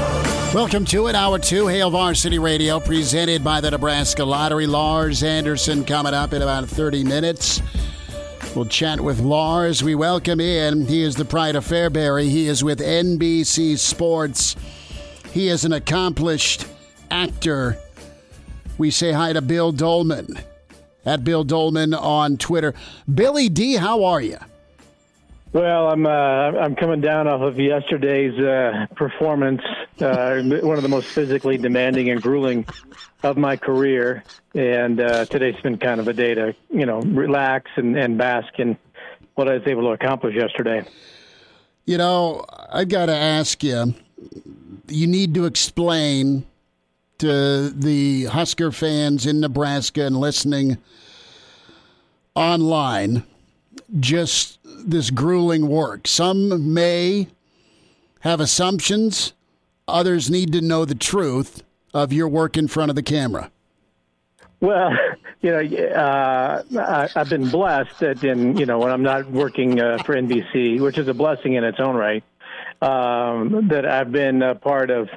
Welcome to it, Hour 2, Hale Varsity Radio, presented by the Nebraska Lottery. Lars Anderson coming up in about 30 minutes. We'll chat with Lars. We welcome in. He is the pride of Fairbury. He is with NBC Sports. He is an accomplished actor. We say hi to Bill Dolman, at Bill Dolman on Twitter. Billy D., how are you? Well, I'm coming down off of yesterday's performance, one of the most physically demanding and grueling of my career, and today's been kind of a day to relax and bask in what I was able to accomplish yesterday. You know, I've got to ask you. You need to explain to the Husker fans in Nebraska and listening online just this grueling work. Some may have assumptions. Others need to know the truth of your work in front of the camera. Well, I've been blessed that when I'm not working for NBC, which is a blessing in its own right, that I've been a part of,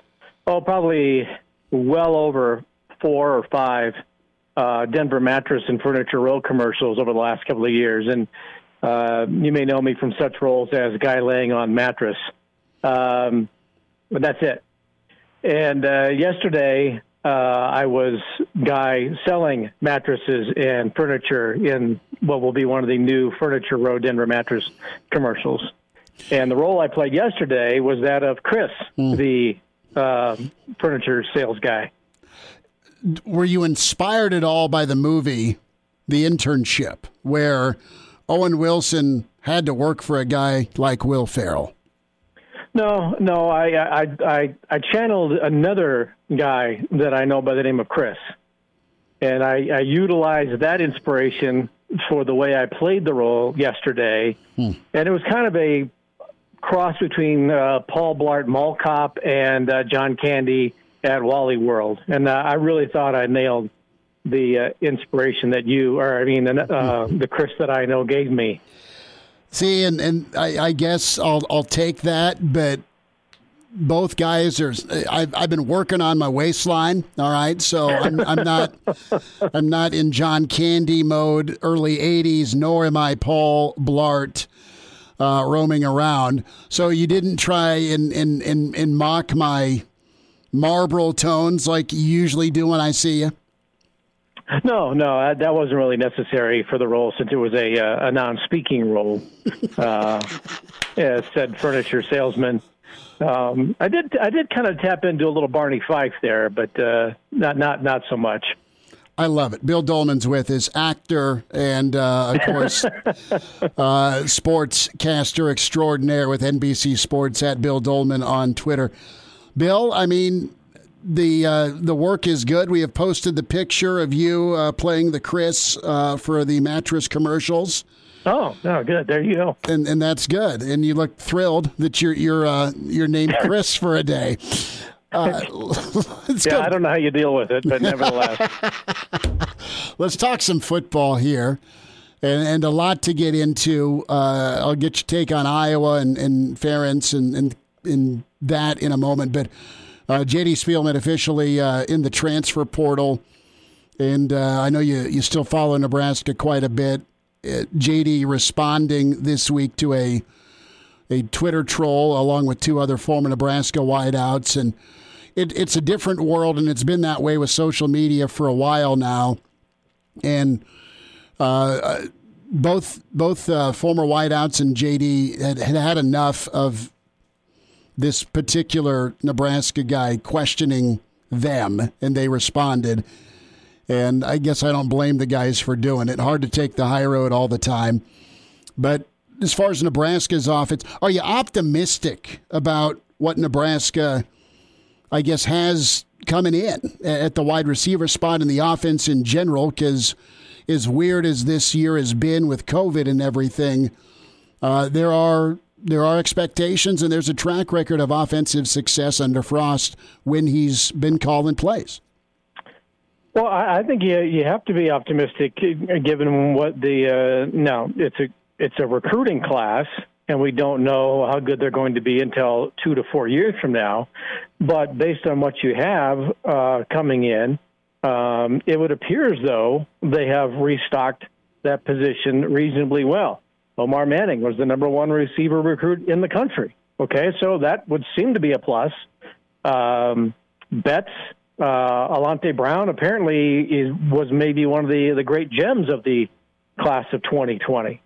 probably well over 4 or 5 Denver Mattress and Furniture Row commercials over the last couple of years. And you may know me from such roles as guy laying on mattress. But that's it. And yesterday I was guy selling mattresses and furniture in what will be one of the new Furniture Row Denver Mattress commercials. And the role I played yesterday was that of Chris, the furniture sales guy. Were you inspired at all by the movie The Internship, where Owen Wilson had to work for a guy like Will Farrell? No, I channeled another guy that I know by the name of Chris, and I utilized that inspiration for the way I played the role yesterday, and it was kind of a cross between Paul Blart Mall Cop and John Candy at Wally World, and I really thought I nailed the inspiration that the Chris that I know gave me. See, and I guess I'll take that, but both guys are. I've been working on my waistline. All right, so I'm not in John Candy mode, early '80s, nor am I Paul Blart roaming around. So you didn't try and mock my Marlboro tones like you usually do when I see you. No, that wasn't really necessary for the role since it was a non-speaking role. As said, furniture salesman. I did kind of tap into a little Barney Fife there, but not so much. I love it. Bill Dolman's with us, actor and of course sportscaster extraordinaire with NBC Sports at Bill Dolman on Twitter. Bill, I mean, the work is good. We have posted the picture of you playing the Chris for the mattress commercials. Oh, no, good. There you go. And that's good. And you look thrilled that you're named Chris for a day. Let's go. I don't know how you deal with it, but nevertheless. Let's talk some football here, and a lot to get into. I'll get your take on Iowa and Ferentz and that in a moment, but. J.D. Spielman officially in the transfer portal, and I know you still follow Nebraska quite a bit. J.D. responding this week to a Twitter troll along with 2 other former Nebraska wideouts, and it's a different world, and it's been that way with social media for a while now. And both former wideouts and J.D. had enough of this particular Nebraska guy questioning them, and they responded. And I guess I don't blame the guys for doing it. Hard to take the high road all the time. But as far as Nebraska's offense, are you optimistic about what Nebraska, I guess, has coming in at the wide receiver spot and the offense in general? Because as weird as this year has been with COVID and everything, there are expectations, and there's a track record of offensive success under Frost when he's been calling plays. Well, I think you have to be optimistic, given what it's a recruiting class, and we don't know how good they're going to be until 2 to 4 years from now. But based on what you have coming in, it would appear as though they have restocked that position reasonably well. Omar Manning was the number 1 receiver recruit in the country. Okay, so that would seem to be a plus. Betts, Alante Brown apparently was maybe one of the great gems of the class of 2020. Is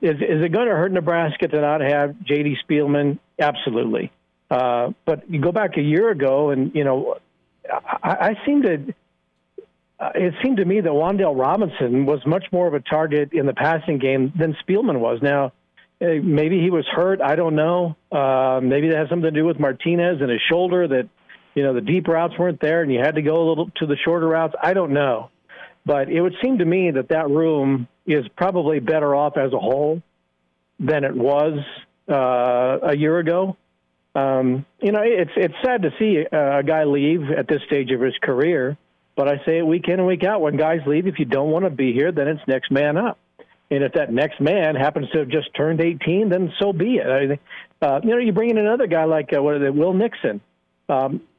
it going to hurt Nebraska to not have J.D. Spielman? Absolutely. But you go back a year ago, and it seemed to me that Wan'Dale Robinson was much more of a target in the passing game than Spielman was. Now, maybe he was hurt. I don't know. Maybe that has something to do with Martinez and his shoulder, that, the deep routes weren't there and you had to go a little to the shorter routes. I don't know. But it would seem to me that room is probably better off as a whole than it was a year ago. It's sad to see a guy leave at this stage of his career. But I say it week in and week out. When guys leave, if you don't want to be here, then it's next man up. And if that next man happens to have just turned 18, then so be it. You bring in another guy like Will Nixon.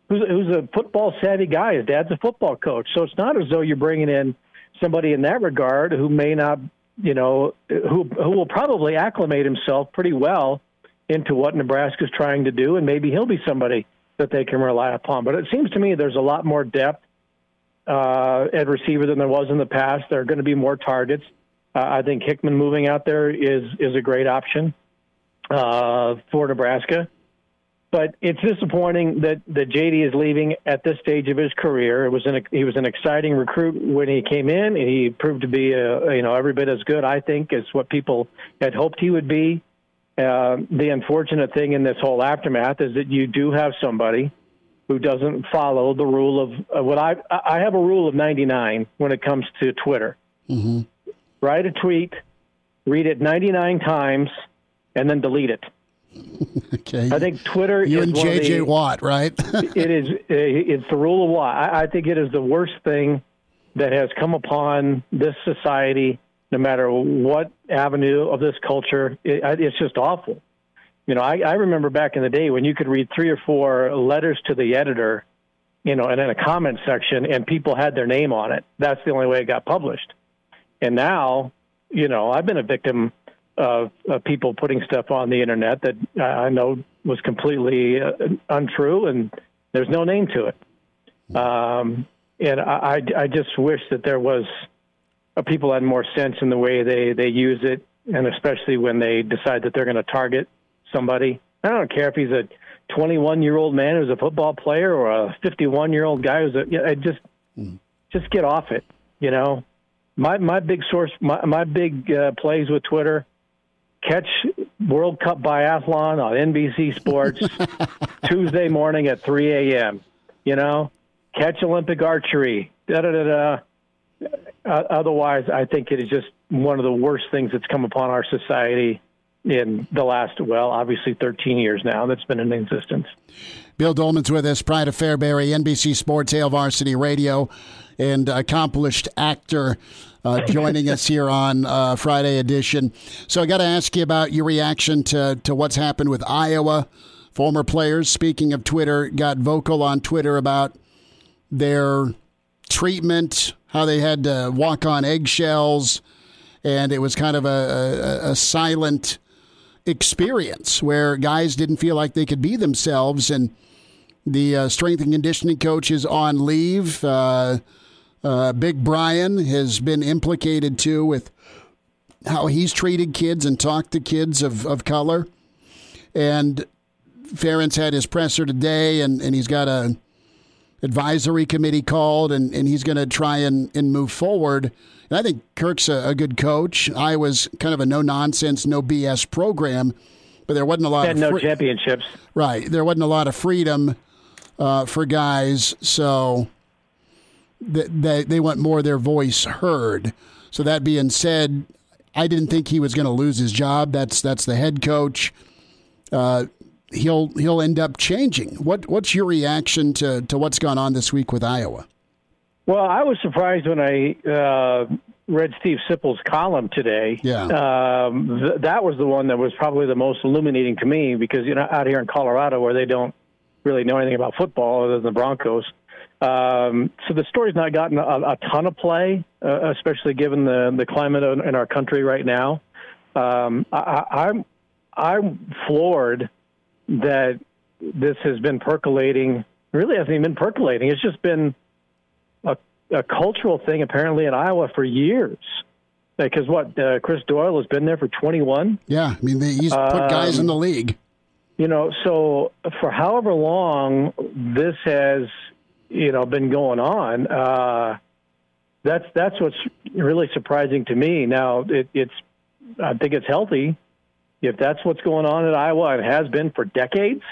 who's a football-savvy guy. His dad's a football coach. So it's not as though you're bringing in somebody in that regard who may not, who will probably acclimate himself pretty well into what Nebraska's trying to do, and maybe he'll be somebody that they can rely upon. But it seems to me there's a lot more depth at receiver than there was in the past. There are going to be more targets. I think Hickman moving out there is a great option for Nebraska. But it's disappointing that J.D. is leaving at this stage of his career. He was an exciting recruit when he came in. He proved to be every bit as good, I think, as what people had hoped he would be. The unfortunate thing in this whole aftermath is that you do have somebody who doesn't follow the rule of what I have a rule of 99 when it comes to Twitter. Mm-hmm. Write a tweet, read it 99 times, and then delete it. Okay. I think Twitter is one of the... You and J.J. Watt, right? It's the rule of Watt. I think it is the worst thing that has come upon this society, no matter what avenue of this culture. It's just awful. I remember back in the day when you could read 3 or 4 letters to the editor, and in a comment section, and people had their name on it. That's the only way it got published. And now, I've been a victim of people putting stuff on the internet that I know was completely untrue, and there's no name to it. And I just wish that there was people had more sense in the way they use it, and especially when they decide that they're going to target somebody. I don't care if he's a 21-year-old man who's a football player or a 51-year-old guy who's just get off it. My big source, my big plays with Twitter. Catch World Cup Biathlon on NBC Sports Tuesday morning at 3 a.m. Catch Olympic archery. Otherwise, I think it is just one of the worst things that's come upon our society in the last, obviously 13 years now that's been in existence. Bill Dolman's with us, Pride of Fairbury, NBC Sports, Hale Varsity Radio, and accomplished actor joining us here on Friday edition. So I got to ask you about your reaction to what's happened with Iowa. Former players, speaking of Twitter, got vocal on Twitter about their treatment, how they had to walk on eggshells, and it was kind of a silent experience where guys didn't feel like they could be themselves, and the strength and conditioning coach is on leave. Big Brian has been implicated too with how he's treated kids and talked to kids of color. And Ferentz had his presser today, and he's got a advisory committee called, and he's going to try and move forward. And I think Kirk's a good coach. Iowa's kind of a no-nonsense, no-BS program, but there wasn't a lot of... no championships. Right. There wasn't a lot of freedom for guys, so they want more of their voice heard. So that being said, I didn't think he was going to lose his job. That's the head coach. He'll end up changing. What's your reaction to what's gone on this week with Iowa? Well, I was surprised when I read Steve Sippel's column today. Yeah. That was the one that was probably the most illuminating to me, because out here in Colorado where they don't really know anything about football other than the Broncos. So the story's not gotten a ton of play, especially given the climate in our country right now. I'm floored that this has been percolating. Really hasn't even been percolating. It's just been a cultural thing apparently in Iowa for years. Because Chris Doyle has been there for 21. Yeah, I mean, he's put guys in the league. So for however long this has, been going on, that's what's really surprising to me. Now, I think it's healthy. If that's what's going on in Iowa and has been for decades,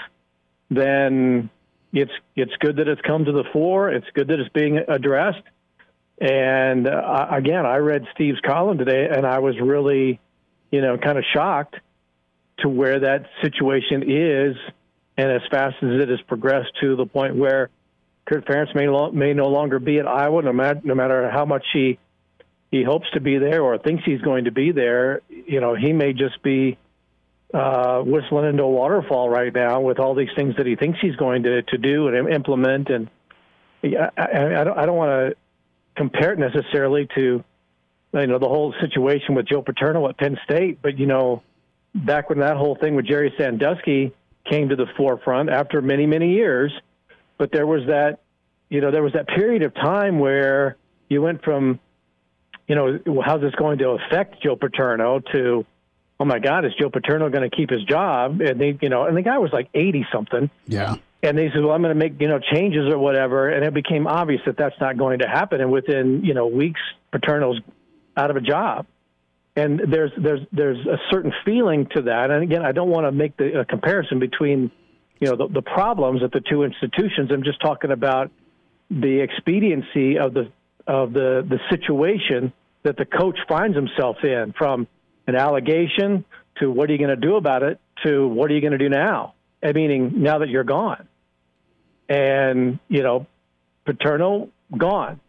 then it's good that it's come to the fore. It's good that it's being addressed. And again, I read Steve's column today, and I was really, kind of shocked to where that situation is, and as fast as it has progressed to the point where Kirk Ferentz may no longer be at Iowa, no matter how much he hopes to be there or thinks he's going to be there. He may just be whistling into a waterfall right now with all these things that he thinks he's going to do and implement. And I don't want to compare it necessarily to, you know, the whole situation with Joe Paterno at Penn State. But, you know, back when that whole thing with Jerry Sandusky came to the forefront after many, many years, but there was that, you know, there was that period of time where you went from, you know, how's this going to affect Joe Paterno to, oh my God, is Joe Paterno going to keep his job? And they, you know, and the guy was like 80 something. Yeah. And they said, well, I'm going to make, you know, changes or whatever. And it became obvious that that's not going to happen. And within, you know, weeks, Paterno's out of a job. And there's a certain feeling to that. And again, I don't want to make a comparison between, you know, the problems at the two institutions. I'm just talking about the expediency of the situation that the coach finds himself in, from an allegation to what are you going to do about it to what are you going to do now? Meaning now that you're gone. And, you know, Paterno gone.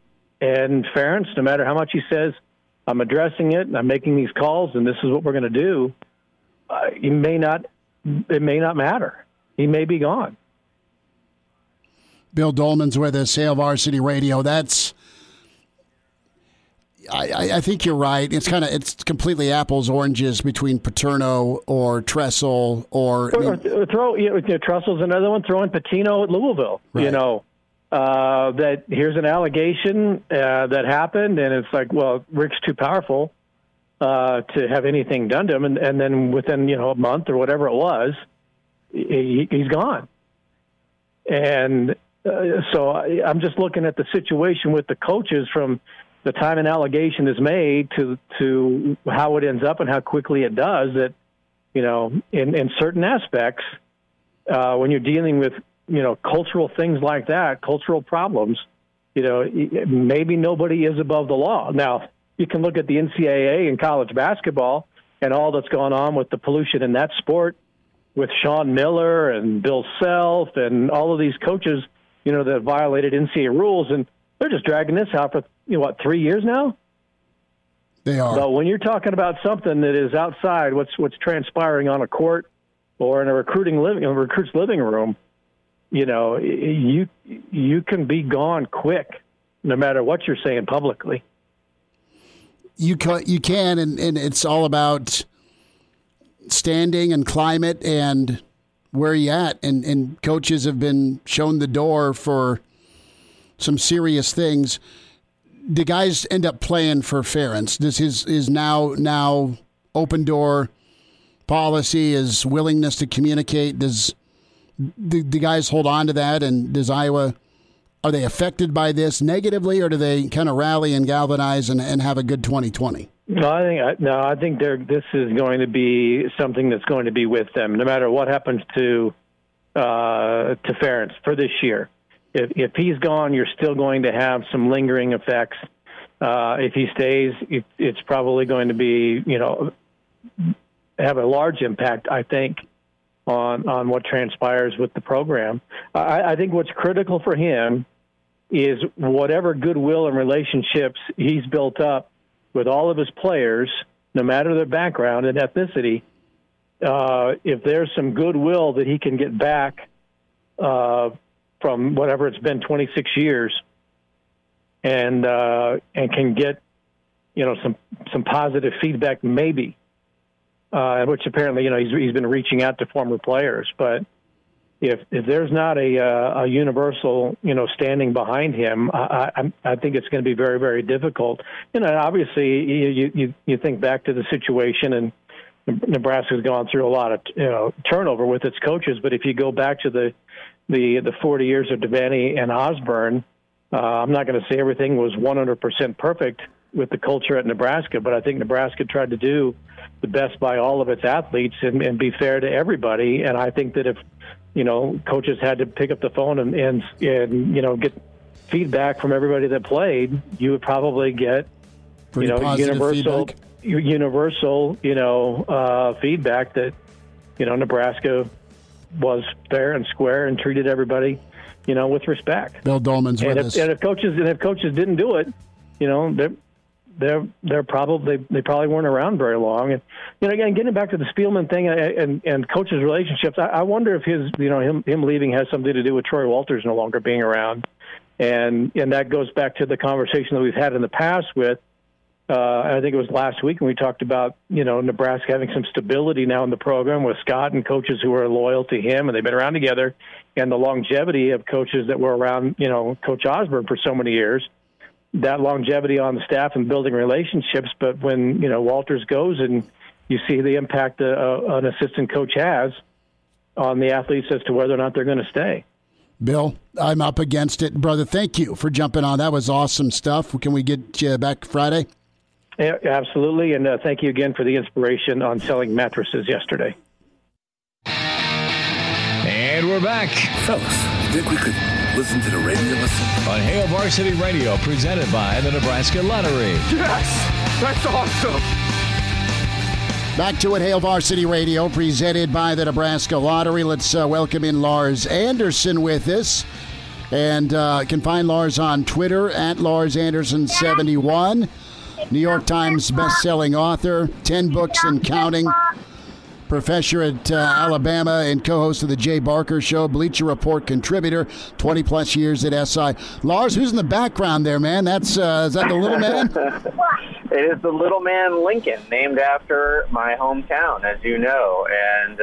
And Ferentz, no matter how much he says, I'm addressing it and I'm making these calls and this is what we're going to do, it may not matter. He may be gone. Bill Dolman's with us, Hail Varsity Radio. That's, I think you're right. It's completely apples oranges between Paterno or Tressel Tressel's another one. Throw in Patino at Louisville. Right. You know, that here's an allegation that happened, and it's like, well, Rick's too powerful to have anything done to him, and then within, you know, a month or whatever it was, he's gone. And so I'm just looking at the situation with the coaches from the time an allegation is made to how it ends up and how quickly it does that, you know, in certain aspects, when you're dealing with, you know, cultural things like that, cultural problems, you know, maybe nobody is above the law. Now, you can look at the NCAA and college basketball and all that's gone on with the pollution in that sport with Sean Miller and Bill Self and all of these coaches, you know, that violated NCAA rules, and they're just dragging this out for, you know, what, 3 years now? They are. So when you're talking about something that is outside what's transpiring on a court or in a recruit's living room, you know, you can be gone quick, no matter what you're saying publicly. You can, and it's all about standing and climate and where you at. And coaches have been shown the door for some serious things. Do guys end up playing for Ferentz? This is now open door policy, is willingness to communicate. Does the guys hold on to that? And does Iowa, are they affected by this negatively, or do they kind of rally and galvanize and have a good 2020? No, I think this is going to be something that's going to be with them, no matter what happens to Ferentz for this year. If he's gone, you're still going to have some lingering effects. If he stays, it's probably going to be, you know, have a large impact, I think, on what transpires with the program. I think what's critical for him is whatever goodwill and relationships he's built up with all of his players, no matter their background and ethnicity, if there's some goodwill that he can get back from whatever it's been, 26 years, and can get, you know, some positive feedback, maybe, which apparently, you know, he's been reaching out to former players. But if there's not a universal, you know, standing behind him, I think it's going to be very, very difficult. You know, obviously you think back to the situation, and Nebraska's gone through a lot of, you know, turnover with its coaches. But if you go back to the 40 years of Devaney and Osborne, I'm not going to say everything was 100% perfect with the culture at Nebraska, but I think Nebraska tried to do the best by all of its athletes and be fair to everybody. And I think that if, you know, coaches had to pick up the phone and you know, get feedback from everybody that played, you would probably get, pretty, you know, universal, you know, feedback that, you know, Nebraska was fair and square and treated everybody, you know, with respect. Bill Dolman's with us. And if coaches didn't do it, you know, they probably weren't around very long. And again, getting back to the Spielman thing and coaches' relationships, I wonder if him leaving has something to do with Troy Walters no longer being around, and that goes back to the conversation that we've had in the past with. I think it was last week when we talked about Nebraska having some stability now in the program with Scott and coaches who are loyal to him, and they've been around together, and the longevity of coaches that were around Coach Osborne for so many years, that longevity on the staff and building relationships. But when Walters goes and you see the impact an assistant coach has on the athletes as to whether or not they're going to stay. Bill, I'm up against it, brother. Thank you for jumping on. That was awesome stuff. Can we get you back Friday? Yeah, absolutely, and thank you again for the inspiration on selling mattresses yesterday. And we're back. Fellas, you think we could listen to the radio on Hail Varsity Radio, presented by the Nebraska Lottery. Yes! That's awesome! Back to it, Hail Varsity Radio, presented by the Nebraska Lottery. Let's welcome in Lars Anderson with us. And can find Lars on Twitter, at LarsAnderson71. New York Times best-selling author, 10 books and counting, professor at Alabama and co-host of the Jay Barker Show, Bleacher Report contributor, 20-plus years at SI. Lars, who's in the background there, man? Is that the little man? It is the little man Lincoln, named after my hometown, as you know. And,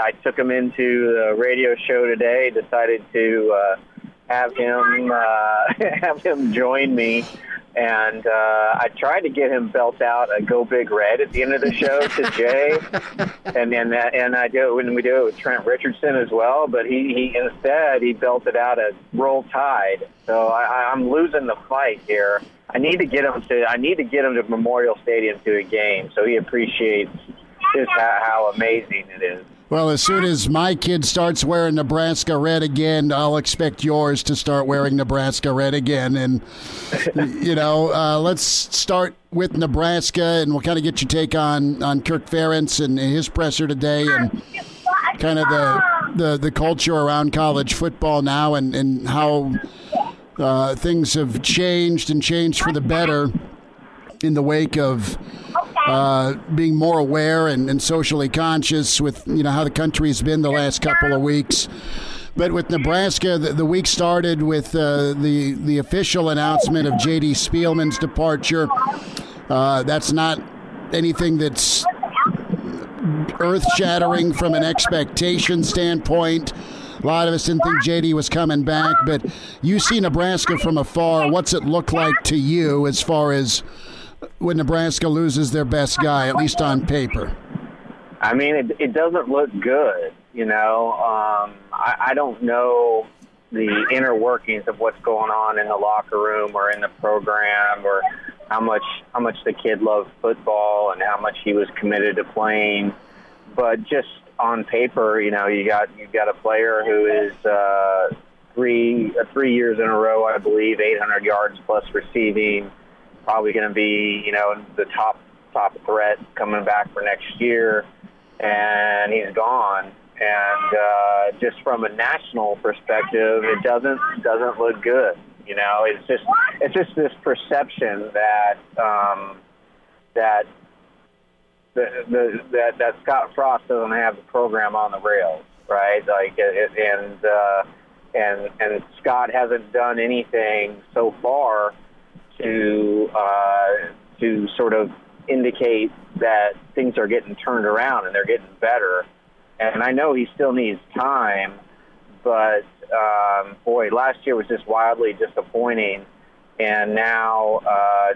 I took him into the radio show today, decided to have him join me. And I tried to get him belt out a "Go Big Red" at the end of the show to Jay, and I do when we do it with Trent Richardson as well. But he instead belted out a "Roll Tide." So I'm losing the fight here. I need to get him to Memorial Stadium to a game so he appreciates just how amazing it is. Well, as soon as my kid starts wearing Nebraska red again, I'll expect yours to start wearing Nebraska red again. And, let's start with Nebraska, and we'll kind of get your take on Kirk Ferentz and his presser today and kind of the culture around college football now and how things have changed for the better in the wake of being more aware and socially conscious with how the country's been the last couple of weeks. But with Nebraska, the week started with the official announcement of J.D. Spielman's departure. That's not anything that's earth-shattering from an expectation standpoint. A lot of us didn't think J.D. was coming back, but you see Nebraska from afar. What's it look like to you as far as when Nebraska loses their best guy, at least on paper? I mean, it doesn't look good, I don't know the inner workings of what's going on in the locker room or in the program or how much the kid loved football and how much he was committed to playing. But just on paper, you've got a player who is 3 years in a row, I believe, 800 yards plus receiving, probably going to be, the top threat coming back for next year, and he's gone. And just from a national perspective, it doesn't look good. It's just this perception that Scott Frost doesn't have the program on the rails, right? And Scott hasn't done anything so far to sort of indicate that things are getting turned around and they're getting better. And I know he still needs time, but last year was just wildly disappointing. And now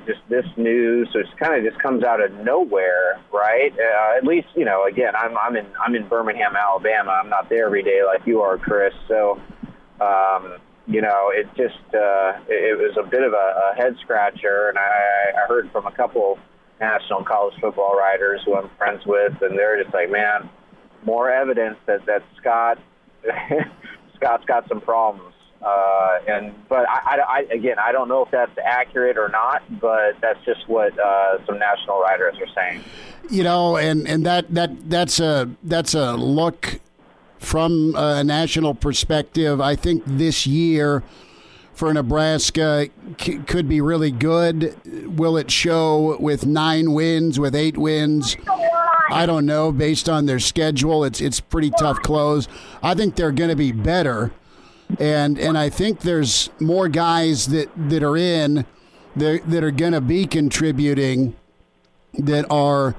just this news, so it's kind of just comes out of nowhere, right? At least, again, I'm in Birmingham, Alabama. I'm not there every day like you are, Chris. So, it just it was a bit of a head scratcher, and I heard from a couple national college football writers who I'm friends with, and they're just like, man, more evidence that Scott's got some problems. But I don't know if that's accurate or not, but that's just what some national writers are saying. That's a look from a national perspective. I think this year for Nebraska could be really good. Will it show with 9 wins, with 8 wins? I don't know. Based on their schedule, it's pretty tough close. I think they're going to be better, and I think there's more guys that are in that are going to be contributing that are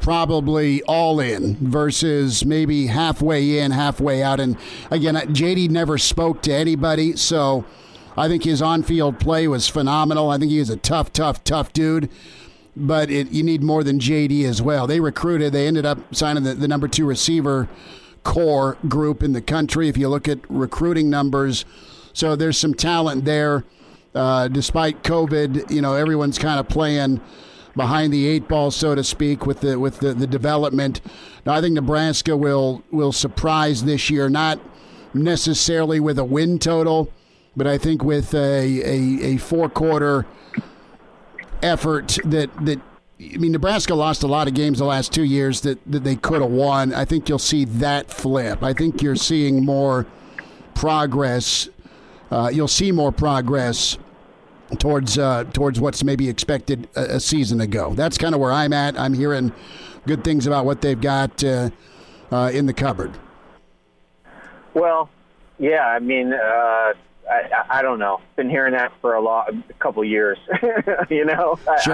probably all in versus maybe halfway in, halfway out. And again, JD never spoke to anybody, so I think his on-field play was phenomenal. I think he is a tough dude, but you need more than JD as well. They recruited, they ended up signing the number 2 receiver core group in the country if you look at recruiting numbers. So there's some talent there. Despite COVID, everyone's kind of playing behind the 8 ball, so to speak, with the development. Now, I think Nebraska will surprise this year, not necessarily with a win total, but I think with a 4-quarter effort that I mean, Nebraska lost a lot of games the last 2 years that they could have won. I think you'll see that flip. I think you're seeing more progress. You'll see more progress towards what's maybe expected a season ago. That's kind of where I'm at. I'm hearing good things about what they've got in the cupboard. Well, yeah, I mean, I don't know. Been hearing that for a couple years. Sure.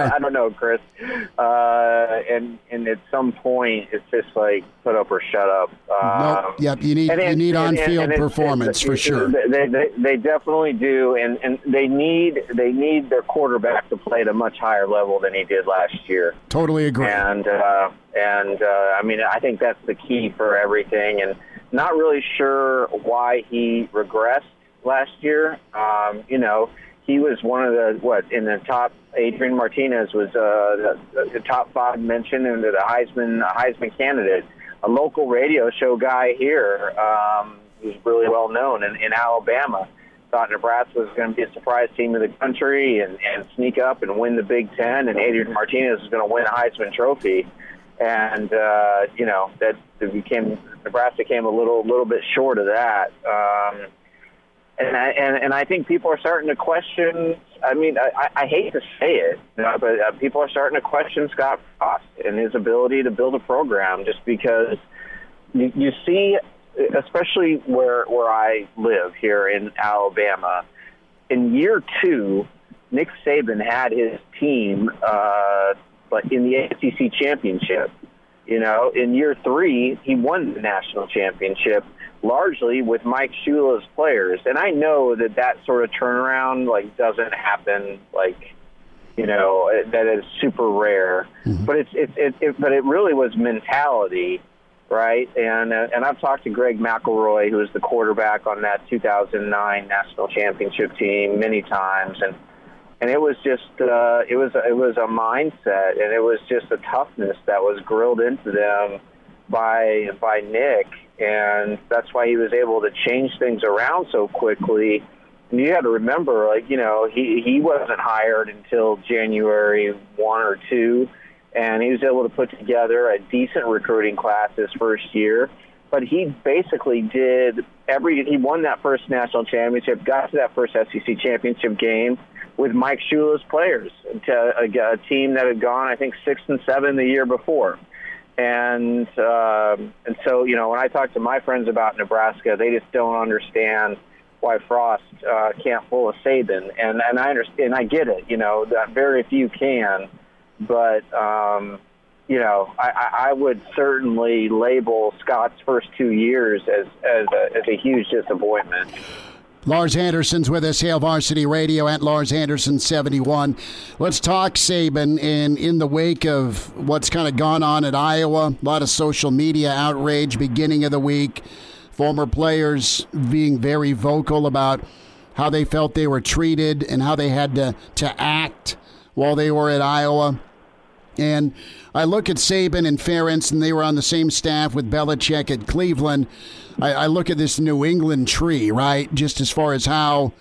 I don't know, Chris. And at some point, it's just like put up or shut up. Nope. Yep. You need on-field performance for sure. They definitely do, and they need their quarterback to play at a much higher level than he did last year. Totally agree. And I mean, I think that's the key for everything. And not really sure why he regressed last year. He was one of the Adrian Martinez was the top 5 mention and the Heisman candidate, a local radio show guy here, who's really well known in Alabama. Thought Nebraska was going to be a surprise team in the country and sneak up and win the Big Ten, and Adrian Martinez was going to win a Heisman Trophy. And Nebraska came a little bit short of that. And I think people are starting to question. I mean, I hate to say it, but people are starting to question Scott Frost and his ability to build a program, just because you see, especially where I live here in Alabama, in year 2, Nick Saban had his team, but in the ACC championship. In year 3, he won the national championship, largely with Mike Shula's players. And I know that sort of turnaround, doesn't happen, that is super rare. Mm-hmm. But it really was mentality, right? And I've talked to Greg McElroy, who was the quarterback on that 2009 national championship team, many times, and it was just it was a mindset, and it was just a toughness that was drilled into them by Nick, and that's why he was able to change things around so quickly. And you had to remember, he wasn't hired until January 1 or 2, and he was able to put together a decent recruiting class his first year. But he basically he won that first national championship, got to that first SEC championship game with Mike Shula's players, to a team that had gone, I think, 6-7 the year before. And so, when I talk to my friends about Nebraska, they just don't understand why Frost can't pull a Saban. And I understand, I get it, that very few can. But, I would certainly label Scott's first 2 years as a huge disappointment. Lars Anderson's with us, Hail Varsity Radio, at Lars Anderson 71. Let's talk Saban, and in the wake of what's kind of gone on at Iowa, a lot of social media outrage beginning of the week, former players being very vocal about how they felt they were treated and how they had to act while they were at Iowa. And I look at Saban and Ferentz, and they were on the same staff with Belichick at Cleveland. I look at this New England tree, right, just as far as how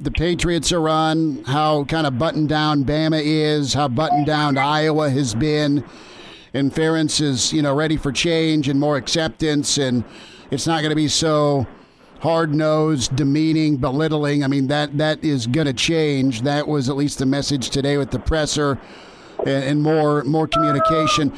the Patriots are run, how kind of buttoned-down Bama is, how buttoned-down Iowa has been. And Ferentz is, ready for change and more acceptance, and it's not going to be so hard-nosed, demeaning, belittling. I mean, that is going to change. That was at least the message today with the presser and more communication.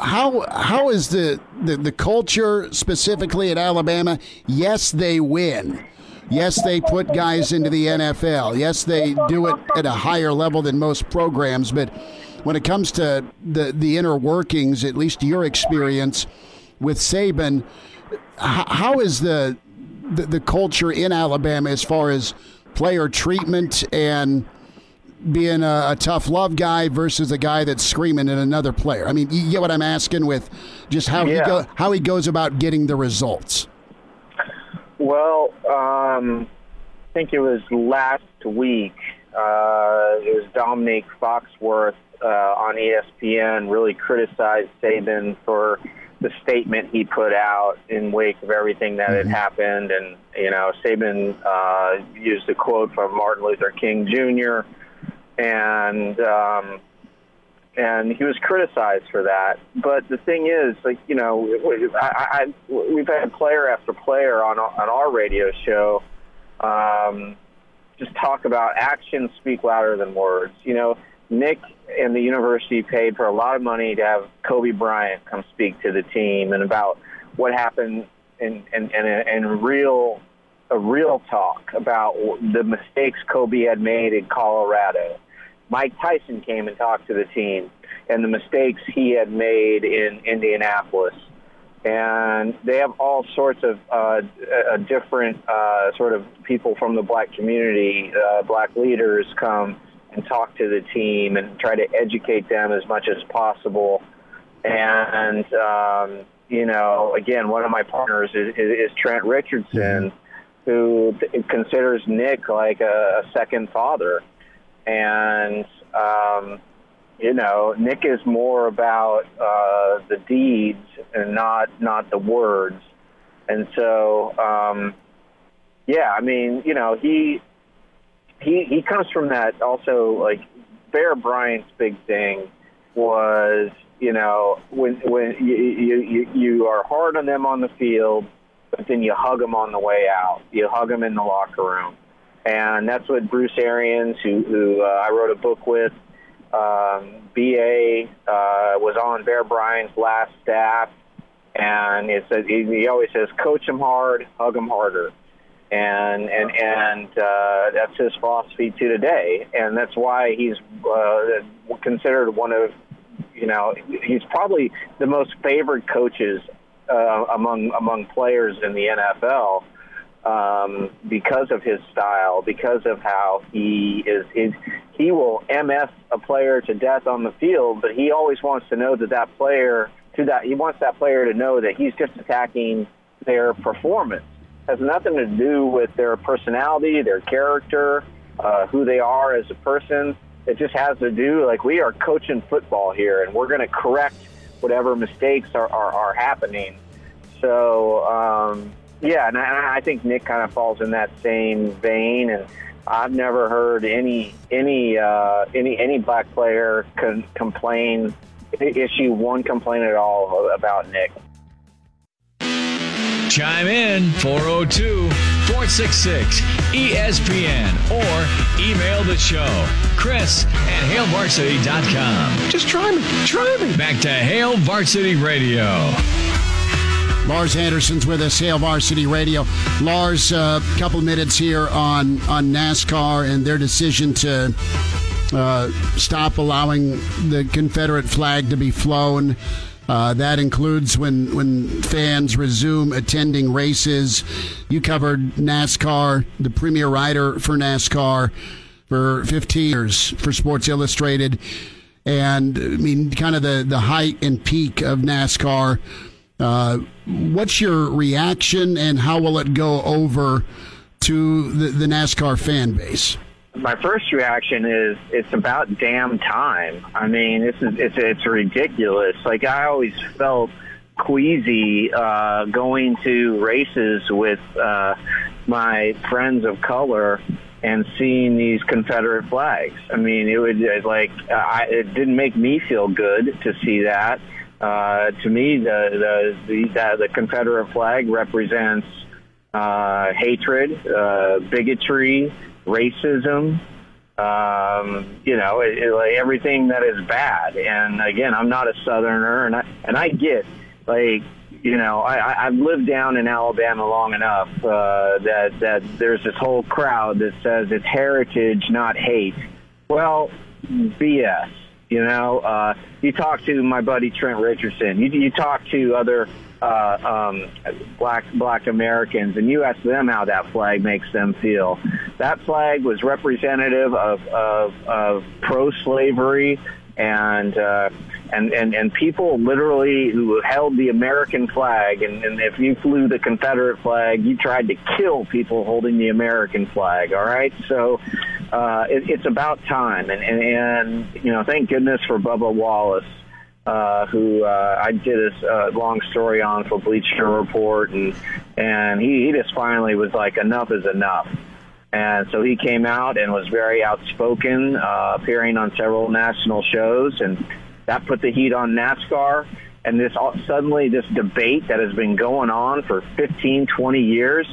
How is the culture specifically at Alabama? Yes, they win. Yes, they put guys into the NFL. Yes, they do it at a higher level than most programs. But when it comes to the inner workings, at least your experience with Saban, how is the culture in Alabama as far as player treatment and being a tough love guy versus a guy that's screaming at another player? I mean, you get what I'm asking with just how he goes about getting the results. Well, I think it was last week. It was Dominique Foxworth on ESPN really criticized Saban for the statement he put out in wake of everything that had happened. And, you know, Saban used a quote from Martin Luther King Jr., and he was criticized for that. But the thing is, like, you know, we've had player after player on our radio show just talk about actions speak louder than words. You know, Nick and the university paid for a lot of money to have Kobe Bryant come speak to the team and about what happened in real talk about the mistakes Kobe had made in Colorado. Mike Tyson came and talked to the team and the mistakes he had made in Indianapolis. And they have all sorts of different sort of people from the black community, black leaders come and talk to the team and try to educate them as much as possible. And, you know, again, one of my partners is Trent Richardson, who considers Nick like a second father. And, you know, Nick is more about the deeds and not the words. And so, I mean, you know, he comes from that also. Like Bear Bryant's big thing was, you know, when you are hard on them on the field, but then you hug them on the way out. You hug them in the locker room. And that's what Bruce Arians, who I wrote a book with, BA, was on Bear Bryant's last staff. And it says, he always says, coach them hard, hug them harder. And that's his philosophy to today. And that's why he's considered one of, you know, he's probably the most favored coaches among players in the NFL. Because of his style, because of how he is, he will MF a player to death on the field, but he always wants to know he wants that player to know that he's just attacking their performance. It has nothing to do with their personality, their character, who they are as a person. It just has to do, like, we are coaching football here, and we're going to correct whatever mistakes are happening. So, yeah, and I think Nick kind of falls in that same vein, and I've never heard any black player complain, issue one complaint at all about Nick. Chime in 402-466-ESPN or email the show, chris@halevarsity.com. Just try me. Back to Hale Varsity Radio. Lars Anderson's with us, Hale Varsity Radio. Lars, a couple minutes here on NASCAR and their decision to stop allowing the Confederate flag to be flown. That includes when fans resume attending races. You covered NASCAR, the premier writer for NASCAR for 15 years for Sports Illustrated. And, I mean, kind of the height and peak of NASCAR. What's your reaction, and how will it go over to the NASCAR fan base? My first reaction is it's about damn time. I mean, it's ridiculous. Like, I always felt queasy going to races with my friends of color and seeing these Confederate flags. I mean, it didn't make me feel good to see that. To me, the Confederate flag represents hatred, bigotry, racism, like everything that is bad. And again, I'm not a Southerner, and I get, like, you know, I've lived down in Alabama long enough that there's this whole crowd that says it's heritage, not hate. Well, BS. You know, you talk to my buddy Trent Richardson. You talk to other black Americans, and you ask them how that flag makes them feel. That flag was representative of pro-slavery and people literally who held the American flag, and if you flew the Confederate flag, you tried to kill people holding the American flag. All right, so it's about time, and you know, thank goodness for Bubba Wallace, who I did a long story on for Bleacher Report, and he just finally was like, enough is enough. And so he came out and was very outspoken, appearing on several national shows, and that put the heat on NASCAR. And this debate that has been going on for 15, 20 years,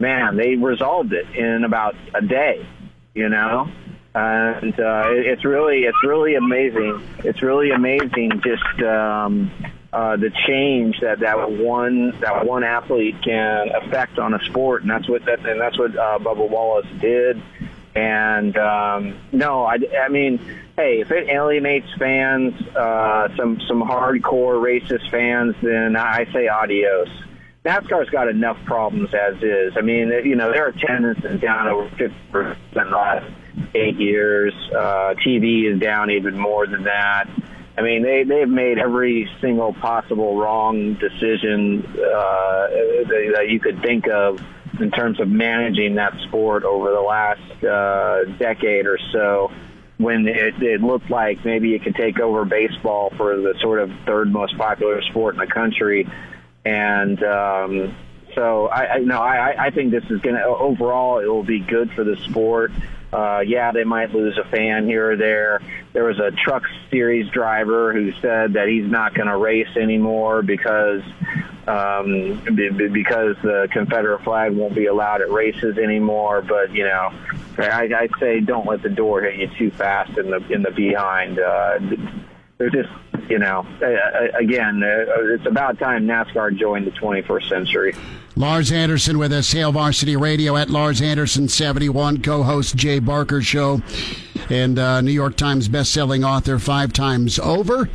man, they resolved it in about a day, you know? And it's really amazing. It's really amazing just the change that one athlete can affect on a sport, and that's what Bubba Wallace did. And I mean, hey, if it alienates fans, some hardcore racist fans, then I say adios. NASCAR's got enough problems as is. I mean, you know, their attendance is down over 50% in the last 8 years. TV is down even more than that. I mean, they've made every single possible wrong decision that you could think of in terms of managing that sport over the last decade or so, when it looked like maybe it could take over baseball for the sort of third most popular sport in the country. And so I think this is going to, overall, it will be good for the sport. Yeah, they might lose a fan here or there. There was a truck series driver who said that he's not going to race anymore because the Confederate flag won't be allowed at races anymore. But, you know, I say don't let the door hit you too fast in the behind. They're just, you know, again, it's about time NASCAR joined the 21st century. Lars Anderson with us, Hail Varsity Radio, at Lars Anderson 71, co-host Jay Barker Show, and New York Times best-selling author 5 times over,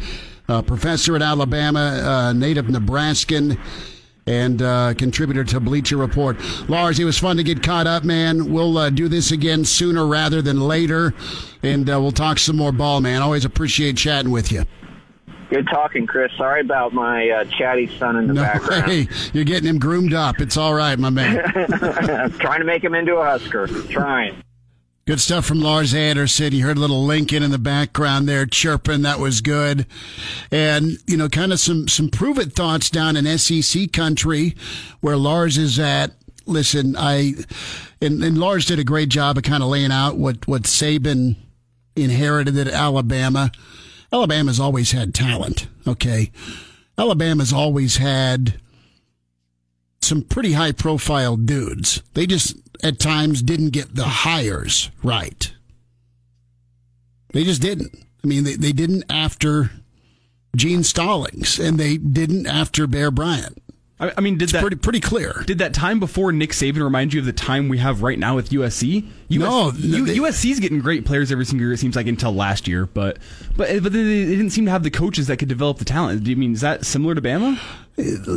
professor at Alabama, native Nebraskan, and contributor to Bleacher Report. Lars, it was fun to get caught up, man. We'll do this again sooner rather than later, and we'll talk some more ball, man. Always appreciate chatting with you. Good talking, Chris. Sorry about my chatty son in the background. Hey, you're getting him groomed up. It's all right, my man. I'm trying to make him into a Husker. Trying. Good stuff from Lars Anderson. You heard little Lincoln in the background there chirping. That was good. And, you know, kind of some prove-it thoughts down in SEC country where Lars is at. Listen, and Lars did a great job of kind of laying out what Saban inherited at Alabama. Alabama's always had talent, okay? Alabama's always had some pretty high-profile dudes. They just, at times, didn't get the hires right. They just didn't. I mean, they didn't after Gene Stallings, and they didn't after Bear Bryant. I mean, it's pretty clear. Did that time before Nick Saban remind you of the time we have right now with USC? USC's getting great players every single year, it seems like, until last year. But they didn't seem to have the coaches that could develop the talent. I mean, is that similar to Bama?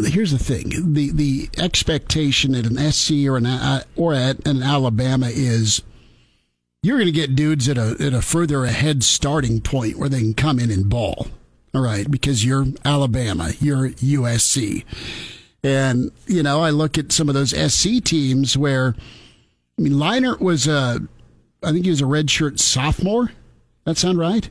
Here's the thing. The expectation at an SC or at an Alabama is you're going to get dudes at a further ahead starting point where they can come in and ball. All right, because you're Alabama, you're USC. And, you know, I look at some of those SC teams where, I mean, Leinart was I think he was a redshirt sophomore. That sound right?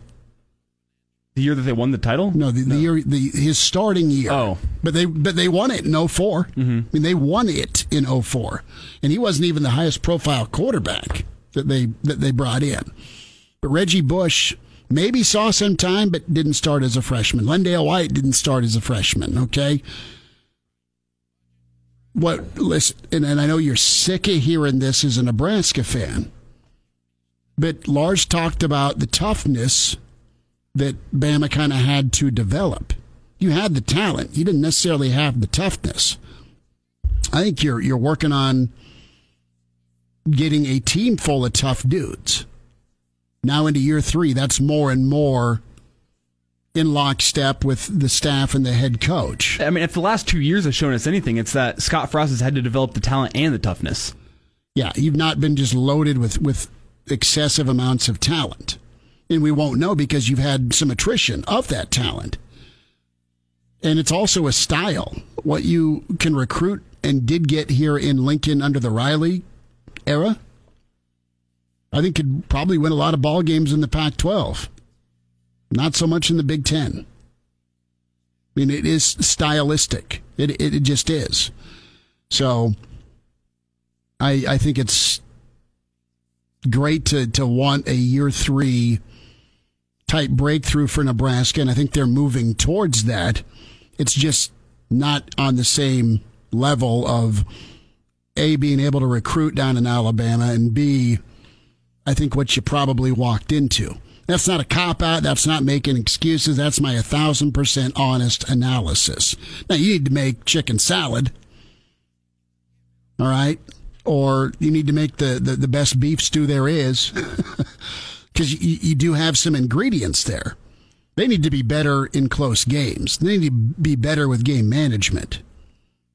The year that they won the title? No, his starting year. Oh. But they won it in 04. Mm-hmm. I mean, they won it in 04. And he wasn't even the highest profile quarterback that they brought in. But Reggie Bush maybe saw some time, but didn't start as a freshman. Lendale White didn't start as a freshman, okay? what, listen, and I know you're sick of hearing this as a Nebraska fan, but Lars talked about the toughness that Bama kind of had to develop. You had the talent. You didn't necessarily have the toughness. I think you're working on getting a team full of tough dudes. Now into year three, that's more and more in lockstep with the staff and the head coach. I mean, if the last 2 years have shown us anything, it's that Scott Frost has had to develop the talent and the toughness. Yeah, you've not been just loaded with excessive amounts of talent. And we won't know because you've had some attrition of that talent. And it's also a style. What you can recruit and did get here in Lincoln under the Riley era, I think could probably win a lot of ball games in the Pac-12. Not so much in the Big Ten. I mean, it is stylistic. It just is. So I think it's great to want a year three type breakthrough for Nebraska, and I think they're moving towards that. It's just not on the same level of A, being able to recruit down in Alabama, and B, I think what you probably walked into. That's not a cop-out. That's not making excuses. That's my 1,000% honest analysis. Now, you need to make chicken salad, all right? Or you need to make the best beef stew there is. Because you do have some ingredients there. They need to be better in close games. They need to be better with game management.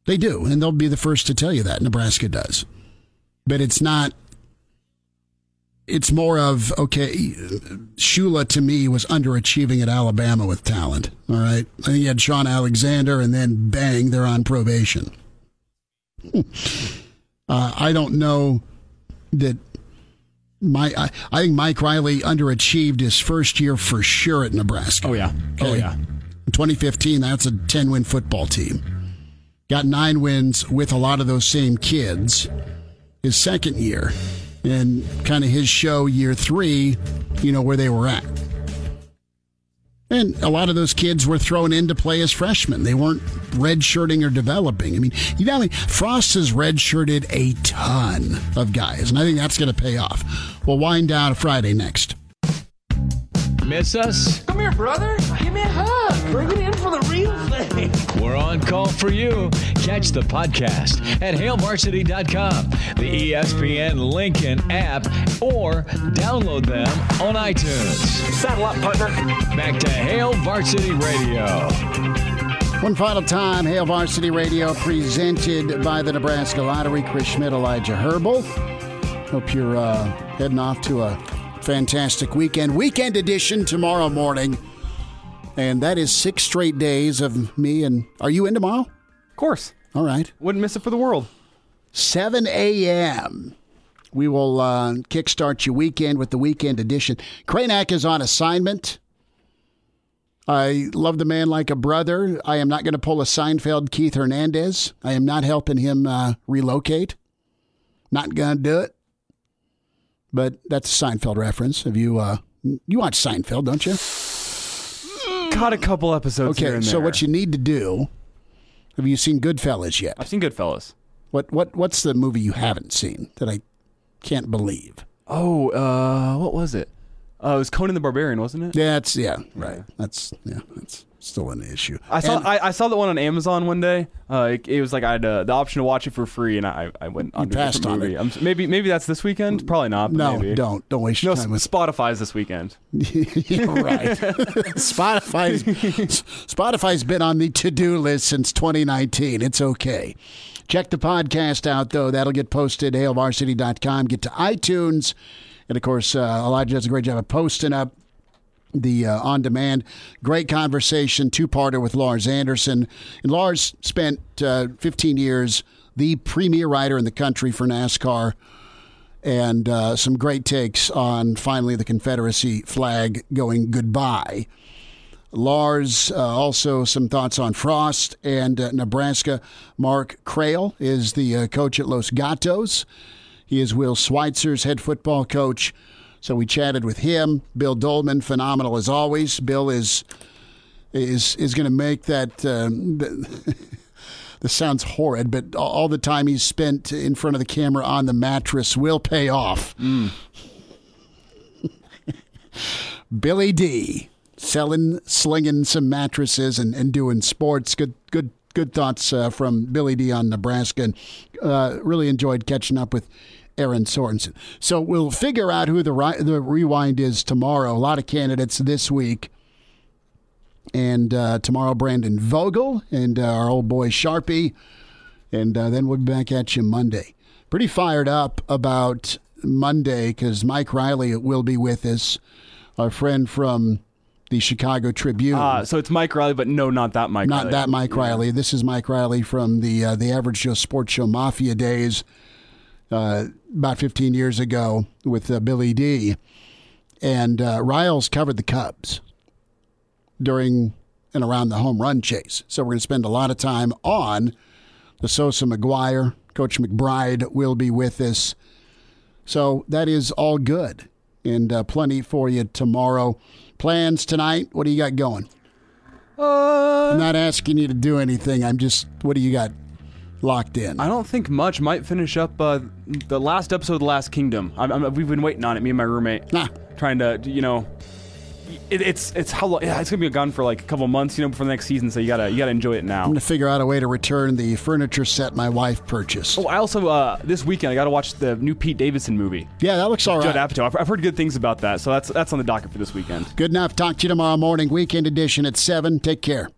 They do, and they'll be the first to tell you that. Nebraska does. But it's not... It's more of, okay, Shula, to me, was underachieving at Alabama with talent. All right? I think you had Sean Alexander, and then, bang, they're on probation. I don't know that... I think Mike Riley underachieved his first year for sure at Nebraska. Oh, yeah. Okay? Oh, yeah. In 2015, that's a 10-win football team. Got 9 wins with a lot of those same kids his second year. And kind of his show year three, you know, where they were at. And a lot of those kids were thrown in to play as freshmen. They weren't redshirting or developing. I mean, you know, Frost has redshirted a ton of guys, and I think that's going to pay off. We'll wind down Friday next. Miss us? Come here, brother. Give me a hug. Bring it in for the real thing. We're on call for you. Catch the podcast at HaleVarsity.com, the ESPN Lincoln app, or download them on iTunes. Saddle up, partner. Back to Hale Varsity Radio. One final time, Hale Varsity Radio presented by the Nebraska Lottery. Chris Schmidt, Elijah Herbel. Hope you're heading off to a fantastic weekend edition tomorrow morning, and that is 6 straight days of me. And are you in tomorrow? Of course. All right, wouldn't miss it for the world. 7 a.m. we will kickstart your weekend with the weekend edition. Cranack is on assignment. I love the man like a brother. I am not going to pull a Seinfeld Keith Hernandez. I am not helping him relocate. Not gonna do it. But that's a Seinfeld reference. Have you you watch Seinfeld, don't you? Caught a couple episodes here and there. Okay, so what you need to do, have you seen Goodfellas yet? I've seen Goodfellas. What's the movie you haven't seen that I can't believe? Oh, what was it? It was Conan the Barbarian, wasn't it? Yeah, right. That's still an issue. I saw the one on Amazon one day. It was like I had the option to watch it for free, and I went on passed on movie. Maybe that's this weekend. Probably not. But no, maybe. Don't waste your time. Spotify's this weekend. You're right. Spotify's been on the to-do list since 2019. It's okay. Check the podcast out though. That'll get posted. HaleVarsity.com. Get to iTunes, and of course, Elijah does a great job of posting up the on-demand. Great conversation, two-parter with Lars Anderson. And Lars spent 15 years the premier rider in the country for NASCAR, and some great takes on finally the Confederacy flag going goodbye. Lars also some thoughts on Frost and Nebraska. Mark Crail is the coach at Los Gatos. He is Will Schweitzer's head football coach. So we chatted with him. Bill Dolman, phenomenal as always. Bill is going to make that this sounds horrid, but all the time he's spent in front of the camera on the mattress will pay off. Billy D. slinging some mattresses and doing sports. Good thoughts from Billy D on Nebraska, and really enjoyed catching up with Erin Sorensen. So we'll figure out who the rewind is tomorrow. A lot of candidates this week. And tomorrow, Brandon Vogel and our old boy Sharpie. And then we'll be back at you Monday. Pretty fired up about Monday because Mike Riley will be with us, our friend from the Chicago Tribune. So it's Mike Riley, but no, not that Mike Riley. Not that Mike Riley. This is Mike Riley from the Average Joe Sports Show Mafia days about 15 years ago with Billy D. And Riles covered the Cubs during and around the home run chase. So we're going to spend a lot of time on the Sosa McGuire. Coach McBride will be with us. So that is all good. And plenty for you tomorrow. Plans tonight? What do you got going? I'm not asking you to do anything. I'm just, what do you got locked in? I don't think much. Might finish up the last episode of The Last Kingdom. We've been waiting on it, me and my roommate. Trying to, it's how long, it's gonna be gone for like a couple months, before the next season. So you gotta enjoy it now. I'm gonna figure out a way to return the furniture set my wife purchased. Oh, I also this weekend I gotta watch the new Pete Davidson movie. Yeah, that looks all right. Judd Apatow. I've heard good things about that, so that's on the docket for this weekend. Good enough. Talk to you tomorrow morning, weekend edition at 7. Take care.